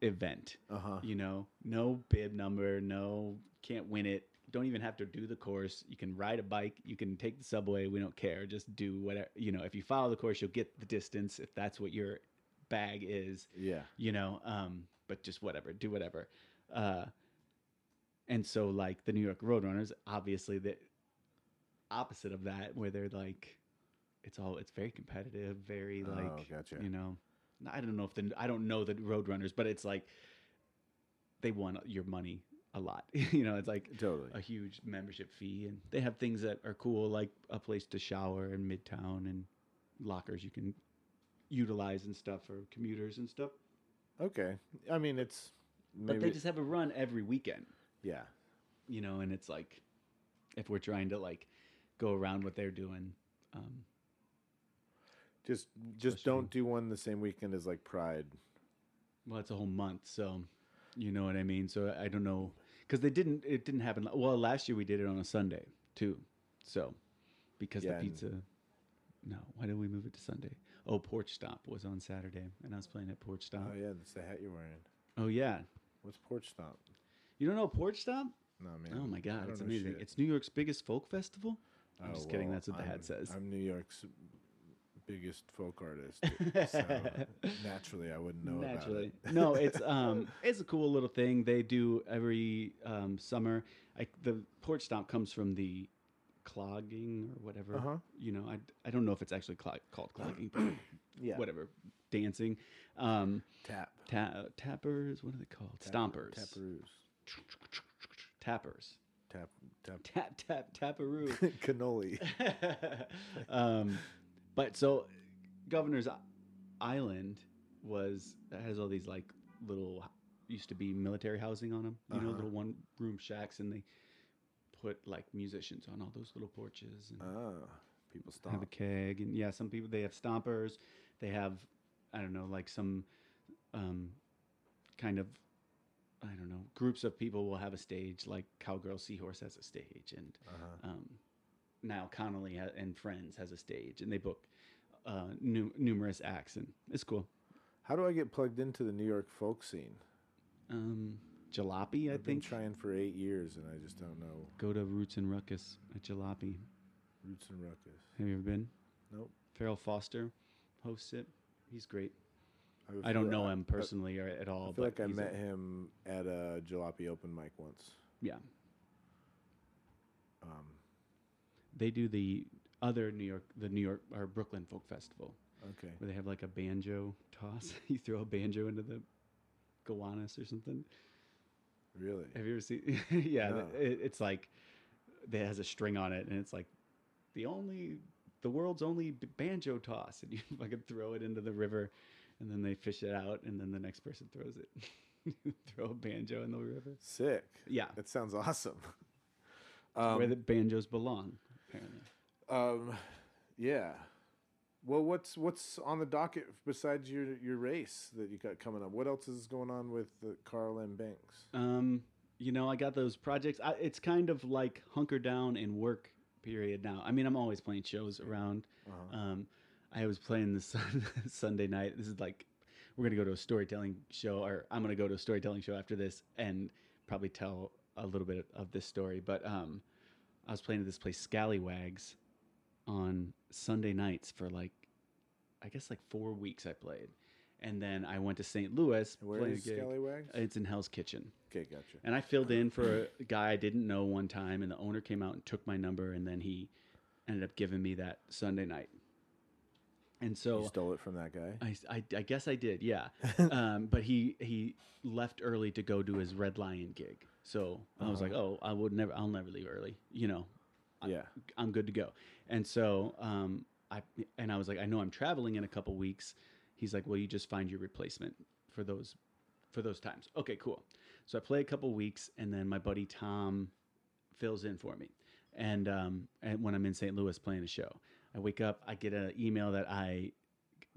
event, uh-huh. you know, no bib number, no, can't win it. Don't even have to do the course. You can ride a bike. You can take the subway. We don't care. Just do whatever, you know, if you follow the course, you'll get the distance if that's what your bag is. Yeah. You know, um, but just whatever, do whatever. Uh, and so, like, the New York Roadrunners, obviously the opposite of that, where they're, like, it's all, it's very competitive, very, like, oh, gotcha. you know. I don't know if the, I don't know the Roadrunners, but it's, like, they want your money a lot. You know, it's, like, totally. a huge membership fee. And they have things that are cool, like a place to shower in Midtown and lockers you can utilize and stuff for commuters and stuff. Okay. I mean, it's... Maybe but they just have a run every weekend. Yeah. You know, and it's like, if we're trying to, like, go around what they're doing... Um, just just don't one. do one the same weekend as, like, Pride. Well, it's a whole month, so... You know what I mean? So, I don't know... Because they didn't... It didn't happen... Well, last year we did it on a Sunday, too. So, because yeah, the pizza... No, why did we move it to Sunday? Oh, Porch Stop was on Saturday, and I was playing at Porch Stop. Oh, yeah, that's the hat you're wearing. Oh, yeah. What's Porch Stop? You don't know Porch Stop? No, man. Oh, my God, it's amazing. Shit. It's New York's biggest folk festival? I'm oh, just well, kidding. That's what the I'm, hat says. I'm New York's biggest folk artist, so naturally I wouldn't know naturally. about it. No, it's um, it's a cool little thing. They do every um, summer. I, the Porch Stop comes from the... clogging or whatever uh-huh. you know I, I don't know if it's actually clog, called clogging but yeah whatever dancing um tap ta- tappers what are they called Tapper, stompers tapperoos tappers tap tap tap tap tapperoo cannoli um but so Governor's Island was has all these like little used to be military housing on them you uh-huh. know little one room shacks and they put like musicians on all those little porches and oh, people stomp. Have a keg and yeah some people they have stompers they have I don't know like some um kind of I don't know groups of people will have a stage like Cowgirl Seahorse has a stage and uh-huh. um now Connolly ha- and Friends has a stage and they book uh nu- numerous acts and it's cool. How do I get plugged into the New York folk scene? um Jalopy, I I've think. I've been trying for eight years, and I just don't know. Go to Roots and Ruckus at Jalopy. Roots and Ruckus. Have you ever been? Nope. Farrell Foster hosts it. He's great. I, I don't know I, him personally I, or at all. I feel but like I met a, him at a Jalopy open mic once. Yeah. Um, they do the other New York, the New York or Brooklyn Folk Festival. Okay. Where they have like a banjo toss. You throw a banjo into the Gowanus or something. Really? Have you ever seen? Yeah. No. It, it's like, it has a string on it and it's like the only, the world's only banjo toss. And you fucking throw it into the river and then they fish it out and then the next person throws it. You throw a banjo in the river. Sick. Yeah. That sounds awesome. Um, where the banjos belong, apparently. Um, yeah. Well, what's what's on the docket besides your your race that you got coming up? What else is going on with the Carl M. Banks? Um, you know, I got those projects. I, it's kind of like hunker down and work period now. I mean, I'm always playing shows around. Uh-huh. Um, I was playing this Sunday night. This is like, we're going to go to a storytelling show, or I'm going to go to a storytelling show after this and probably tell a little bit of this story. But um, I was playing at this place, Scallywags, on Sunday nights for like, I guess like four weeks I played. And then I went to Saint Louis. Where is Scallywags? It's in Hell's Kitchen. Okay, gotcha. And I filled in for a guy I didn't know one time, and the owner came out and took my number, and then he ended up giving me that Sunday night. And so you stole it from that guy? I, I, I guess I did, yeah. um, but he, he left early to go do his Red Lion gig. So uh-huh. I was like, oh, I would never, I'll never leave early, you know. Yeah, I'm good to go. And so um, I and I was like, I know I'm traveling in a couple weeks. He's like, well, you just find your replacement for those for those times. Okay, cool. So I play a couple weeks, and then my buddy Tom fills in for me. And um, and when I'm in Saint Louis playing a show, I wake up, I get an email that I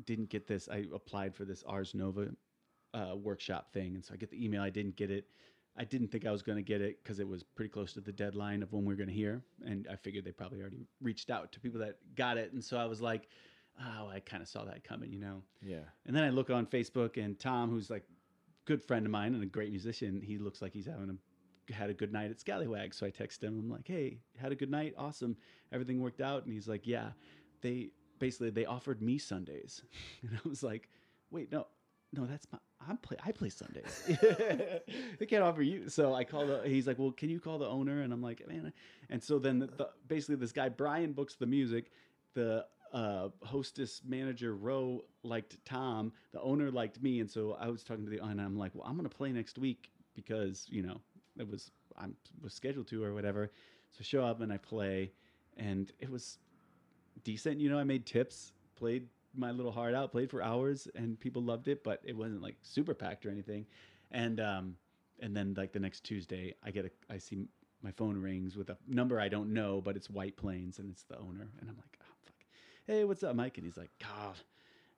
didn't get this. I applied for this Ars Nova uh, workshop thing, and so I get the email. I didn't get it. I didn't think I was going to get it because it was pretty close to the deadline of when we were going to hear. And I figured they probably already reached out to people that got it. And so I was like, oh, I kind of saw that coming, you know? Yeah. And then I look on Facebook and Tom, who's like a good friend of mine and a great musician, he looks like he's having a, had a good night at Scallywag. So I text him. I'm like, hey, had a good night. Awesome. Everything worked out. And he's like, yeah, they basically, they offered me Sundays. And I was like, wait, no. No, that's my. I'm play. I play Sundays. They can't offer you. So I call the. He's like, well, can you call the owner? And I'm like, man. And so then, the, the, basically, this guy Brian books the music. The uh, hostess manager Roe liked Tom. The owner liked me. And so I was talking to the owner. And I'm like, well, I'm gonna play next week because you know it was I was scheduled to or whatever. So I show up and I play, and it was decent. You know, I made tips, played my little heart out, played for hours, and people loved it, but it wasn't like super packed or anything. And um and then like the next Tuesday I get a I see my phone rings with a number I don't know, but it's White Plains and it's the owner. And I'm like, oh fuck, hey, what's up, Mike? And he's like, Carl,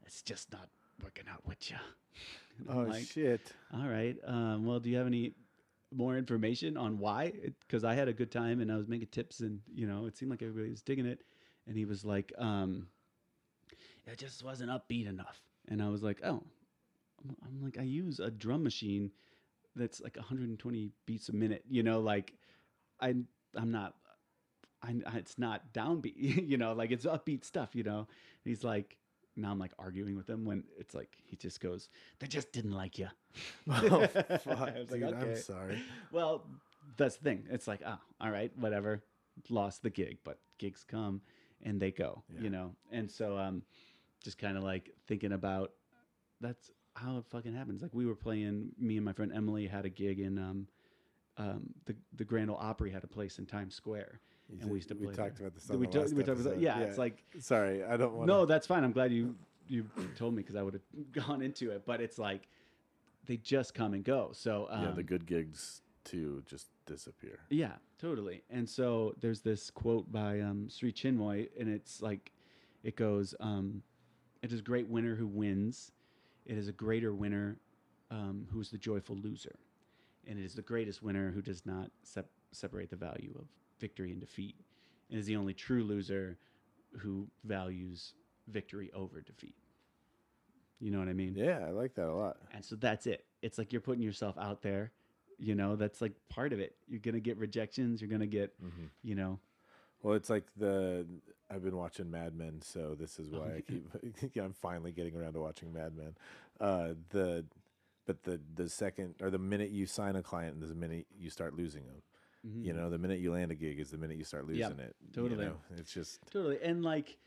it's just not working out with you. Oh, like, shit. All right. Um well, do you have any more information on why? Because I had a good time and I was making tips, and you know, it seemed like everybody was digging it. And he was like, um it just wasn't upbeat enough. And I was like, oh, I'm like, I use a drum machine that's like one hundred twenty beats a minute, you know, like I, I'm not, I, it's not downbeat, you know, like it's upbeat stuff, you know? And he's like, now I'm like arguing with him when it's like, he just goes, they just didn't like you. Oh, fuck, I was dude, like, okay. I'm sorry. Well, that's the thing. It's like, oh, all right, whatever. Lost the gig, but gigs come and they go, yeah. You know? And so, um, just kind of like thinking about that's how it fucking happens. Like we were playing, me and my friend Emily had a gig in um, um, the the Grand Ole Opry had a place in Times Square, you and did, we used to play. We talked about this. We, ta- we talked about yeah, yeah. It's like sorry, I don't want. No, that's fine. I'm glad you you told me because I would have gone into it. But it's like they just come and go. So um, yeah, the good gigs too just disappear. Yeah, totally. And so there's this quote by um, Sri Chinmoy, and it's like it goes. Um, It is a great winner who wins. It is a greater winner um, who is the joyful loser. And it is the greatest winner who does not sep- separate the value of victory and defeat. And is the only true loser who values victory over defeat. You know what I mean? Yeah, I like that a lot. And so that's it. It's like you're putting yourself out there. You know, that's like part of it. You're going to get rejections. You're going to get, mm-hmm. you know. Well, it's like the I've been watching Mad Men, so this is why I keep. I'm finally getting around to watching Mad Men. Uh, the but the the second or the minute you sign a client, and the minute you start losing them, Mm-hmm. You know, the minute you land a gig is the minute you start losing yep, it. Totally. You know? It's just totally. And like,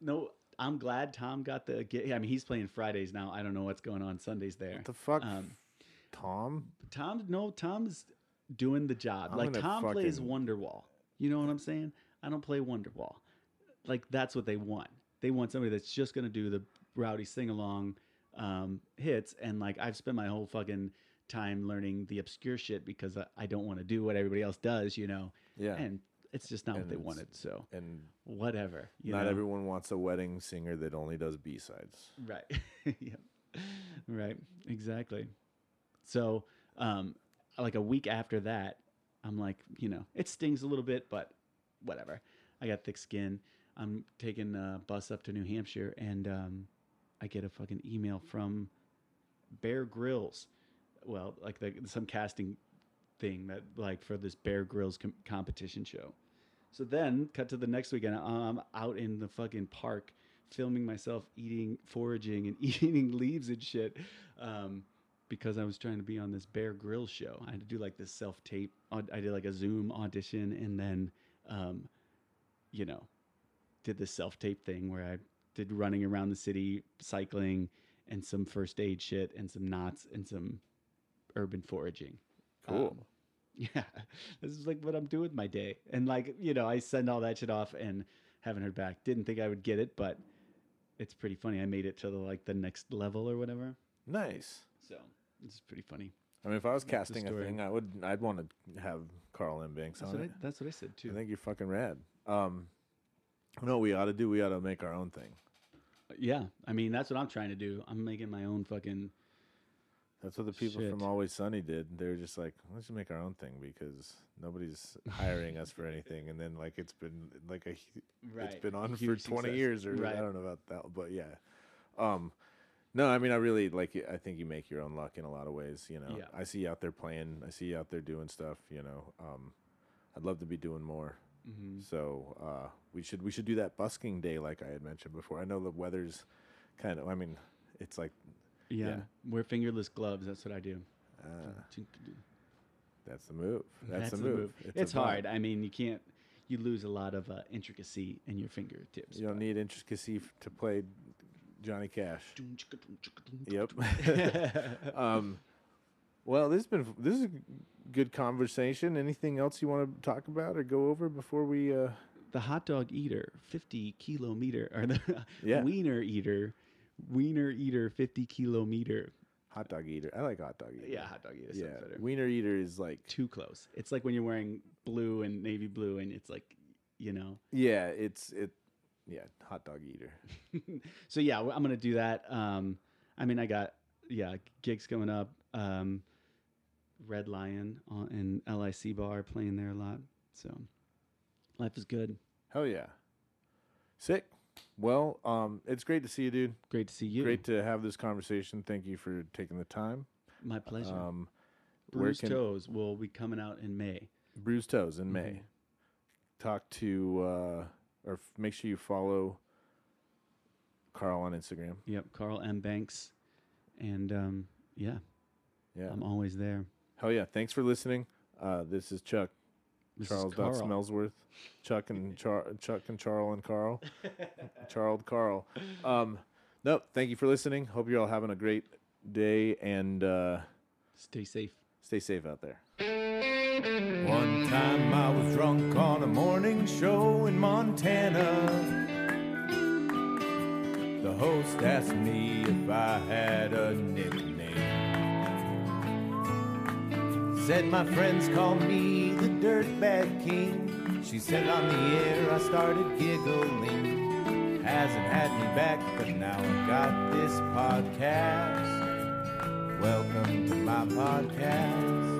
no, I'm glad Tom got the gig. I mean, he's playing Fridays now. I don't know what's going on Sundays there. What the fuck, um, Tom? Tom, no, Tom's doing the job. I'm like Tom fucking... plays Wonderwall. You know what I'm saying? I don't play Wonderwall. Like that's what they want. They want somebody that's just gonna do the rowdy sing along um, hits. And like I've spent my whole fucking time learning the obscure shit because I, I don't want to do what everybody else does, you know? Yeah. And it's just not and what they wanted. So and whatever. You not know? Everyone wants a wedding singer that only does B-sides. Right. Yeah. Right. Exactly. So um, like a week after that, I'm like, you know, it stings a little bit, but whatever. I got thick skin. I'm taking a bus up to New Hampshire and um, I get a fucking email from Bear Grylls. Well, like the, some casting thing that like for this Bear Grylls com- competition show. So then cut to the next weekend. I'm out in the fucking park filming myself eating, foraging and eating leaves and shit um, because I was trying to be on this Bear Grylls show. I had to do like this self-tape. I did like a Zoom audition and then, um, you know, did this self-tape thing where I did running around the city, cycling and some first aid shit and some knots and some urban foraging. Cool. Um, yeah. This is like what I'm doing with my day. And like, you know, I send all that shit off and haven't heard back. Didn't think I would get it, but it's pretty funny. I made it to the, like the next level or whatever. Nice. So it's pretty funny. I mean, if I was that's casting a thing, I would, I'd want to have Carl M. Banks that's on it. I, that's what I said too. I think you're fucking rad. Um, no, we ought to do, we ought to make our own thing. Yeah. I mean, that's what I'm trying to do. I'm making my own fucking that's what the people shit. From Always Sunny did. They were just like, let's just make our own thing because nobody's hiring us for anything. And then like it's been like a right. it's been on huge for twenty success. Years or right. I don't know about that, but yeah. Um, no, I mean I really like I think you make your own luck in a lot of ways. You know, yeah. I see you out there playing. I see you out there doing stuff. You know, um, I'd love to be doing more. Mm-hmm. So uh, we should we should do that busking day like I had mentioned before. I know the weather's kind of. I mean, it's like. Yeah. yeah, wear fingerless gloves. That's what I do. Uh, that's the move. That's, that's the move. move. It's, it's hard. Vibe. I mean, you can't. You lose a lot of uh, intricacy in your fingertips. You don't need intricacy f- to play Johnny Cash. Yep. um, well, this has been this is a good conversation. Anything else you want to talk about or go over before we? Uh... The hot dog eater, fifty kilometer, or the yeah. wiener eater. Wiener eater, fifty kilometer. Hot dog eater. I like hot dog eater. Yeah, hot dog eater. Yeah, better. Wiener eater is like too close. It's like when you're wearing blue and navy blue, and it's like, you know. Yeah, it's it. Yeah, hot dog eater. So yeah, I'm gonna do that. Um, I mean, I got yeah gigs coming up. Um, Red Lion on, and L I C Bar playing there a lot. So life is good. Hell yeah. Sick. Well, um, it's great to see you, dude. Great to see you. Great to have this conversation. Thank you for taking the time. My pleasure. Um, Bruised Toes will be coming out in May. Bruised Toes in mm-hmm. May. Talk to, uh, or f- make sure you follow Carl on Instagram. Yep, Carl M. Banks. And, um, yeah. Yeah. I'm always there. Hell yeah. Thanks for listening. Uh, this is Chuck. This Charles Ellsworth, Chuck and Char, Chuck and Charles and Carl, Charles Carl. Um, no, thank you for listening. Hope you're all having a great day and uh, stay safe. Stay safe out there. One time I was drunk on a morning show in Montana. The host asked me if I had a nickname. Said my friends call me the Dirtbag King. She said on the air I started giggling. Hasn't had me back, but now I got this podcast. Welcome to my podcast.